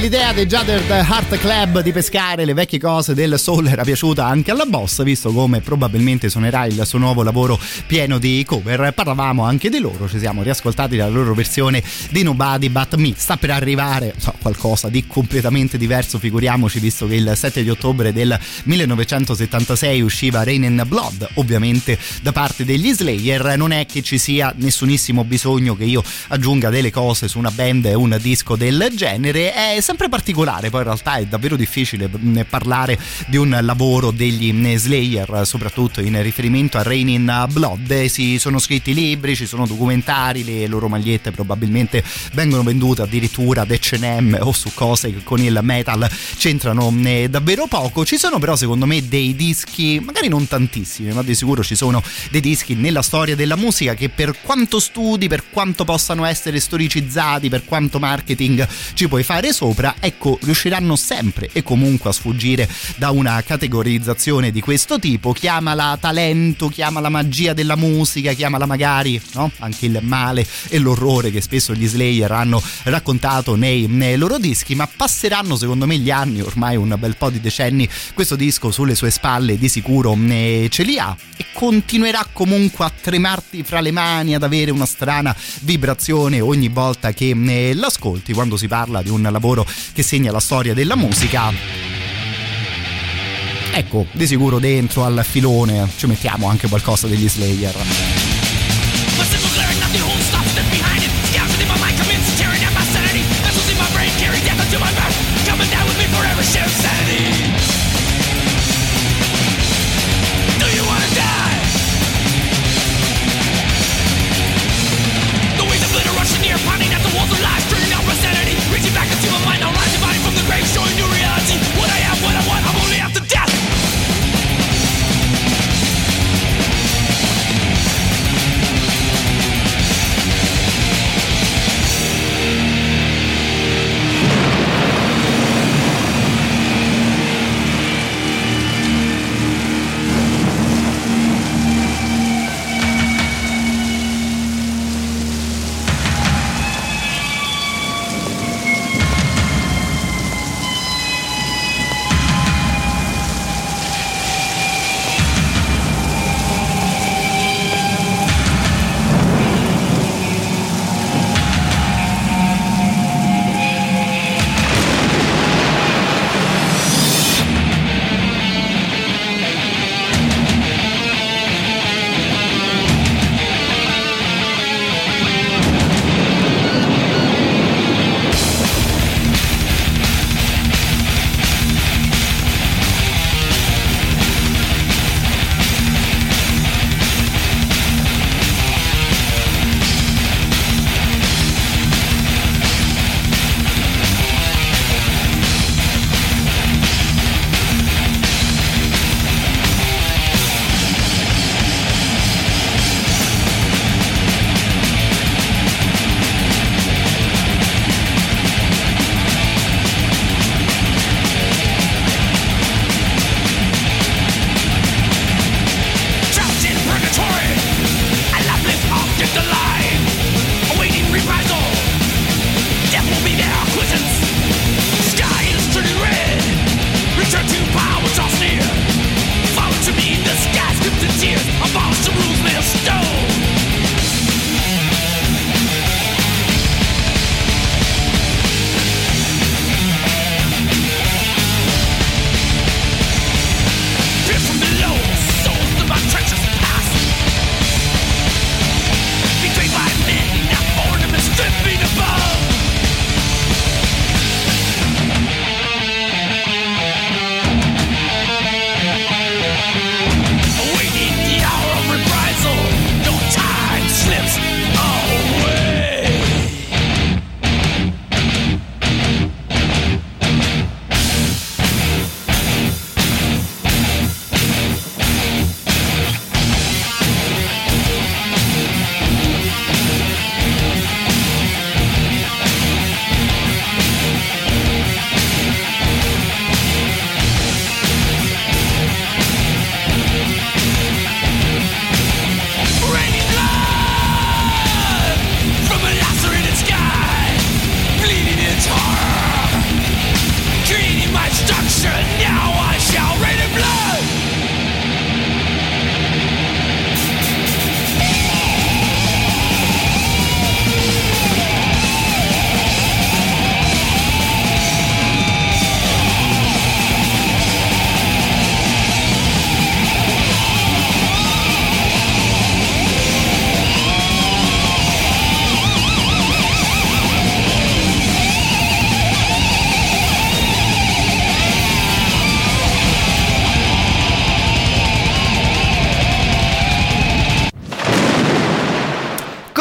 L'idea dei Jaded Heart Club di pescare le vecchie cose del soul era piaciuta anche alla boss, visto come probabilmente suonerà il suo nuovo lavoro pieno di cover. Parlavamo anche di loro, ci siamo riascoltati la loro versione di Nobody But Me. Sta per arrivare no, qualcosa di completamente diverso, figuriamoci, visto che il sette di ottobre del millenovecentosettantasei usciva Rain and Blood, ovviamente da parte degli Slayer. Non è che ci sia nessunissimo bisogno che io aggiunga delle cose su una band e un disco del genere, è sempre particolare, poi in realtà è davvero difficile parlare di un lavoro degli Slayer, soprattutto in riferimento a Rain in Blood. Si sono scritti libri, ci sono documentari, le loro magliette probabilmente vengono vendute addirittura ad acca e emme o su cose che con il metal c'entrano davvero poco. Ci sono però secondo me dei dischi, magari non tantissimi, ma di sicuro ci sono dei dischi nella storia della musica che per quanto studi, per quanto possano essere storicizzati, per quanto marketing ci puoi fare sopra, ecco, riusciranno sempre e comunque a sfuggire da una categorizzazione di questo tipo. Chiamala talento, chiamala magia della musica, chiamala magari no? anche il male e l'orrore che spesso gli Slayer hanno raccontato nei, nei loro dischi, ma passeranno secondo me gli anni, ormai un bel po' di decenni, questo disco sulle sue spalle di sicuro ce li ha e continuerà comunque a tremarti fra le mani, ad avere una strana vibrazione ogni volta che l'ascolti. Quando si parla di un lavoro che segna la storia della musica, ecco, di sicuro dentro al filone ci mettiamo anche qualcosa degli Slayer.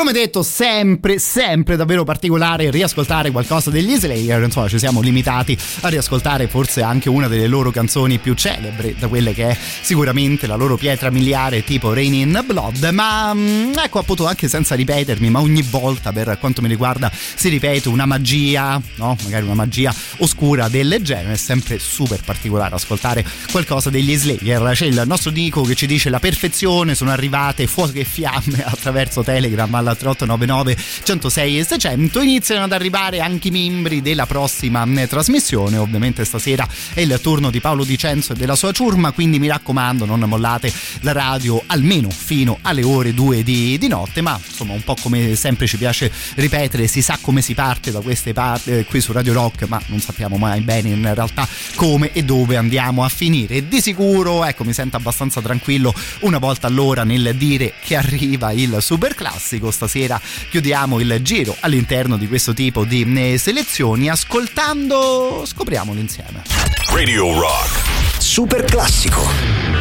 come detto, sempre sempre davvero particolare riascoltare qualcosa degli Slayer. Insomma, ci siamo limitati a riascoltare forse anche una delle loro canzoni più celebri, da quelle che è sicuramente la loro pietra miliare, tipo Rain in Blood. Ma ecco, appunto, anche senza ripetermi, ma ogni volta per quanto mi riguarda si ripete una magia, no? Magari una magia oscura del genere. È sempre super particolare ascoltare qualcosa degli Slayer. C'è il nostro Nico che ci dice: la perfezione, sono arrivate fuochi e fiamme attraverso Telegram alla tre otto nove nove centosei e seicento. Iniziano ad arrivare anche i membri della prossima trasmissione. Ovviamente stasera è il turno di Paolo Dicenzo e della sua ciurma, quindi mi raccomando, non mollate la radio almeno fino alle ore due di, di notte. Ma insomma, un po' come sempre ci piace ripetere, si sa come si parte da queste parti eh, qui su Radio Rock, ma non sappiamo mai bene in realtà come e dove andiamo a finire. Di sicuro, ecco, mi sento abbastanza tranquillo una volta all'ora nel dire che arriva il super classico. Stasera chiudiamo il giro all'interno di questo tipo di selezioni ascoltando, scopriamolo insieme, Radio Rock Super Classico.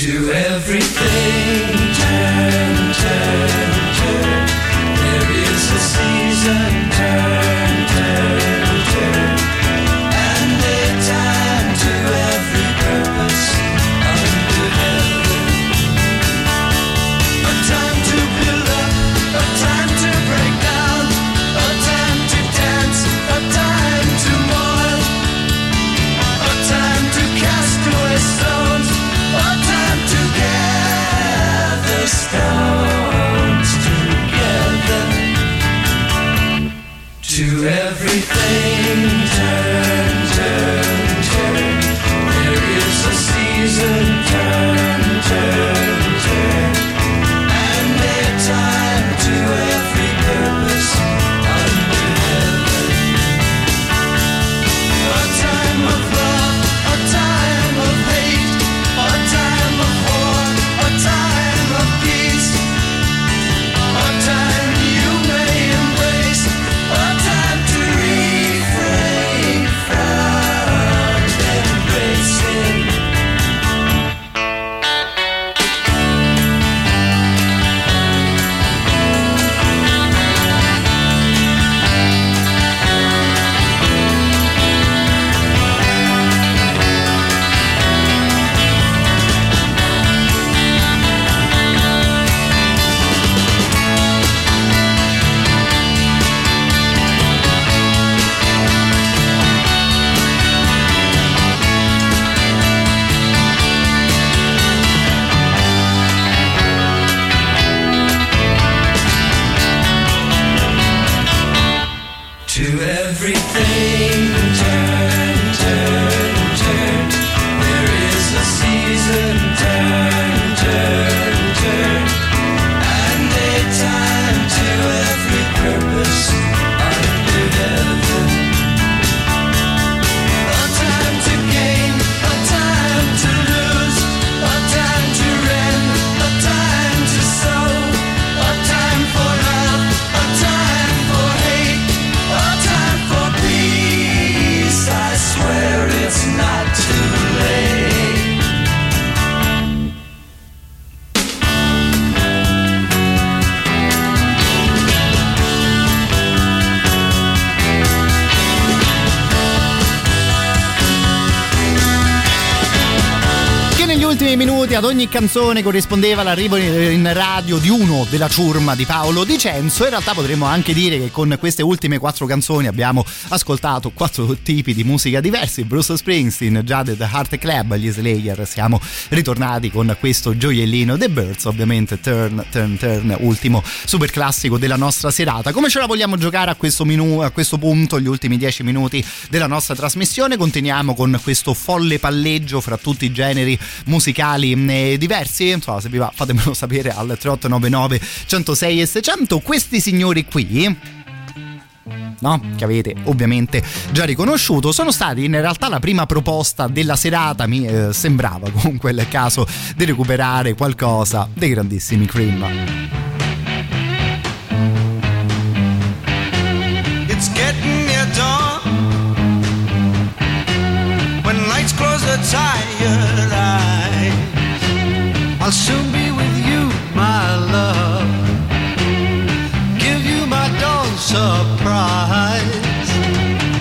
I minuti ad ogni canzone corrispondeva l'arrivo in radio di uno della ciurma di Paolo Dicenzo. In realtà potremmo anche dire che con queste ultime quattro canzoni abbiamo ascoltato quattro tipi di musica diversi: Bruce Springsteen, già The Heart Club, gli Slayer, siamo ritornati con questo gioiellino The Birds, ovviamente Turn, Turn, Turn, ultimo super classico della nostra serata. Come ce la vogliamo giocare a questo, minu- a questo punto, gli ultimi dieci minuti della nostra trasmissione? Continuiamo con questo folle palleggio fra tutti i generi musicali diversi. Insomma, se vi va fatemelo sapere al tre otto nove nove, centosei e seicento. Questi signori qui, no? Che avete ovviamente già riconosciuto, sono stati in realtà la prima proposta della serata. Mi eh, sembrava comunque il caso di recuperare qualcosa dei grandissimi Cream. It's getting near dawn, when lights close the tired eyes, I'll soon be with you, my love, surprise.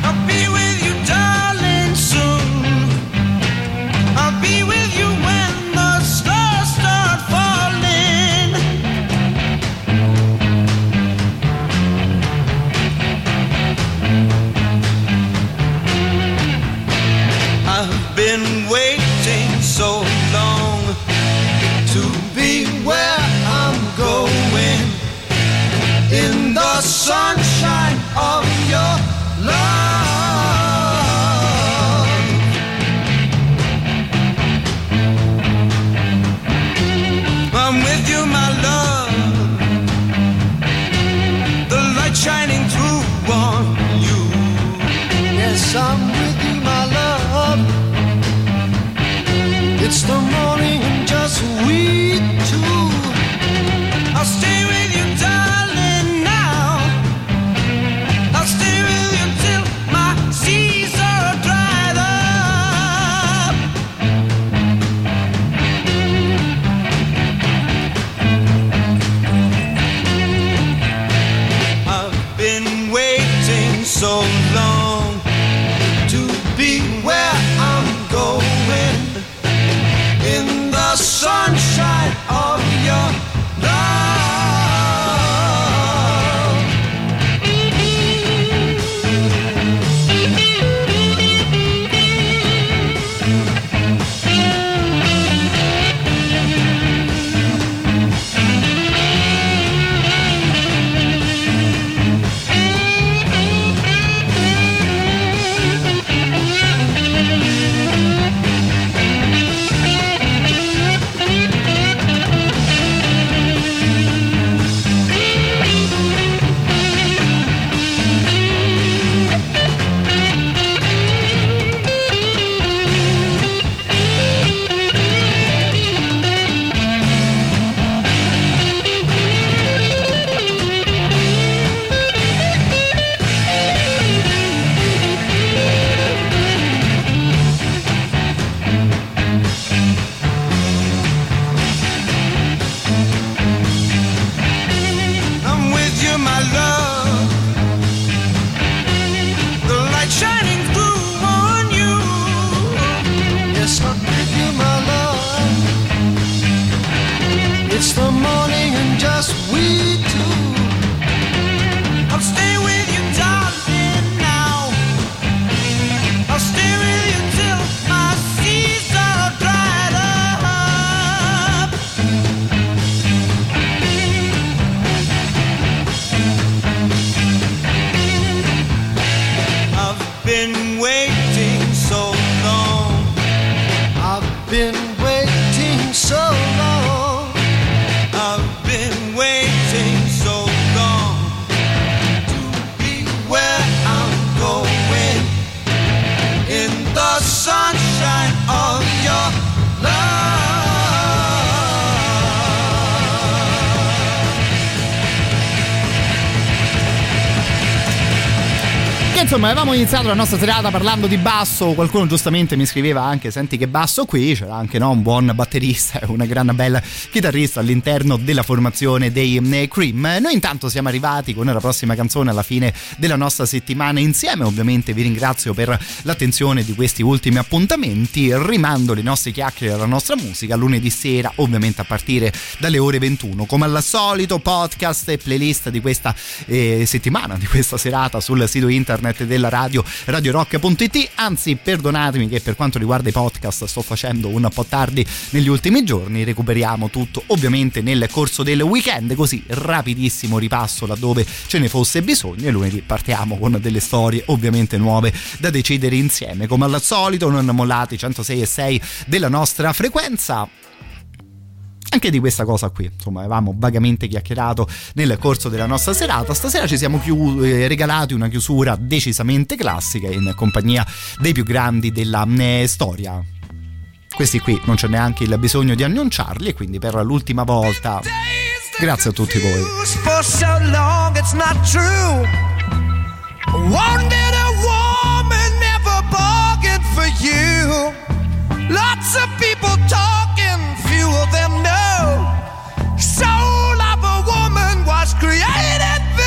I'll be with you, darling, soon. I'll be with you when the stars start falling. I've been waiting so long to be where I'm going, in the sun of your love. I'm with you, my love, the light shining through on you. Yes, I'm with you, my love, it's the morning and just we two. I'll stay with you, darling. So long to be where I'm going, in the sunshine of your love. insomma avevamo iniziato la nostra serata parlando di basso. Qualcuno giustamente mi scriveva anche: senti che basso qui, c'era anche, no, un buon batterista e una gran bella chitarrista all'interno della formazione dei Cream. Noi intanto siamo arrivati con la prossima canzone alla fine della nostra settimana insieme. Ovviamente vi ringrazio per l'attenzione di questi ultimi appuntamenti, rimando le nostre chiacchiere alla nostra musica lunedì sera, ovviamente a partire dalle ore ventuno, come al solito podcast e playlist di questa eh, settimana, di questa serata sul sito internet della radio, radio rock punto it. Anzi, perdonatemi che per quanto riguarda i podcast sto facendo un po' tardi negli ultimi giorni, recuperiamo tutto ovviamente nel corso del weekend, così rapidissimo ripasso laddove ce ne fosse bisogno, e lunedì partiamo con delle storie ovviamente nuove da decidere insieme. Come al solito non mollate i centosei e sei della nostra frequenza. Anche di questa cosa qui, insomma, avevamo vagamente chiacchierato nel corso della nostra serata. Stasera ci siamo chiu- regalati una chiusura decisamente classica in compagnia dei più grandi della mh, storia. Questi qui non c'è neanche il bisogno di annunciarli, e quindi per l'ultima volta grazie a tutti voi. Lots of people talking, few of them know. Soul of a woman was created below.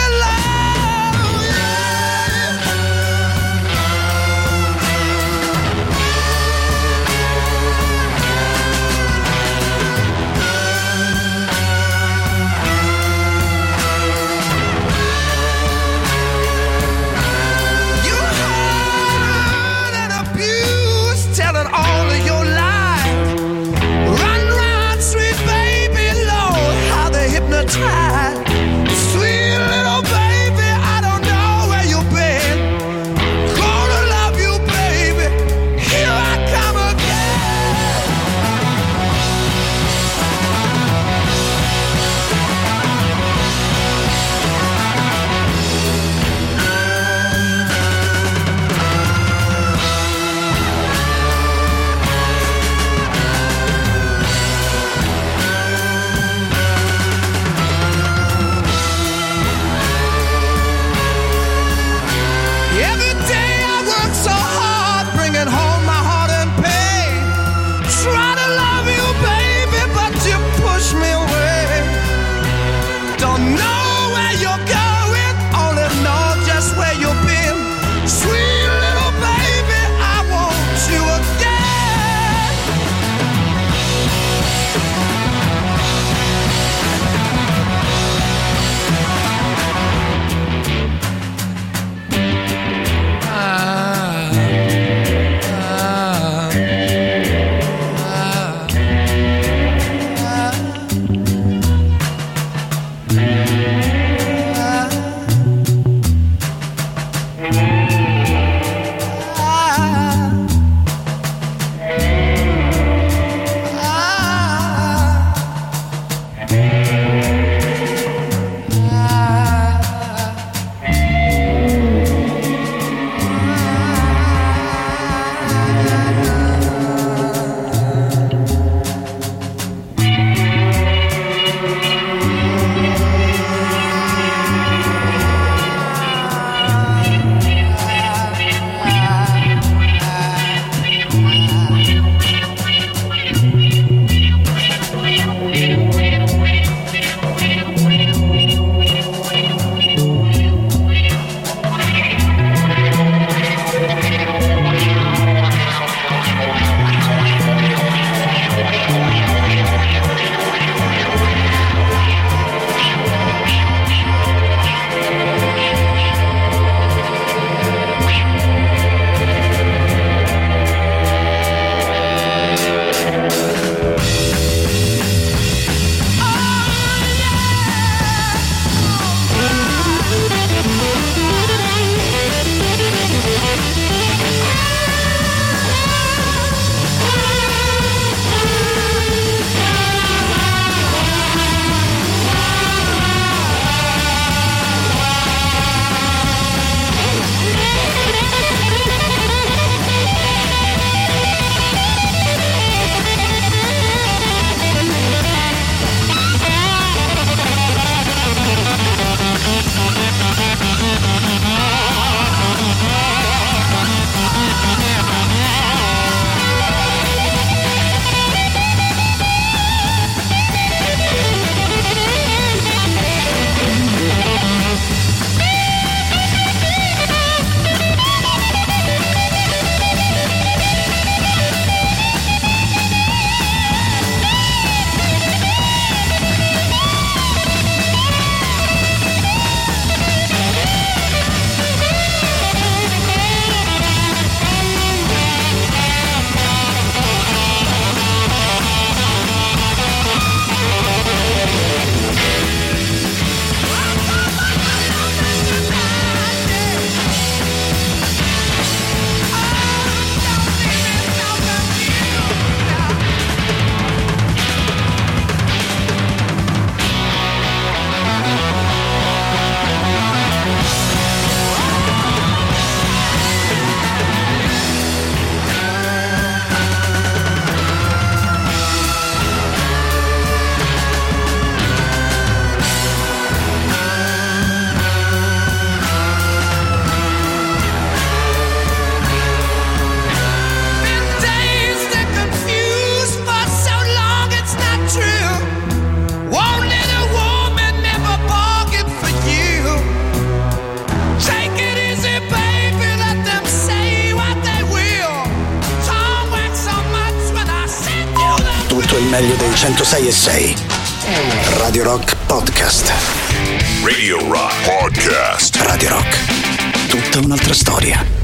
meglio dei centosei e sei. Radio Rock Podcast. Radio Rock Podcast. Radio Rock. Tutta un'altra storia.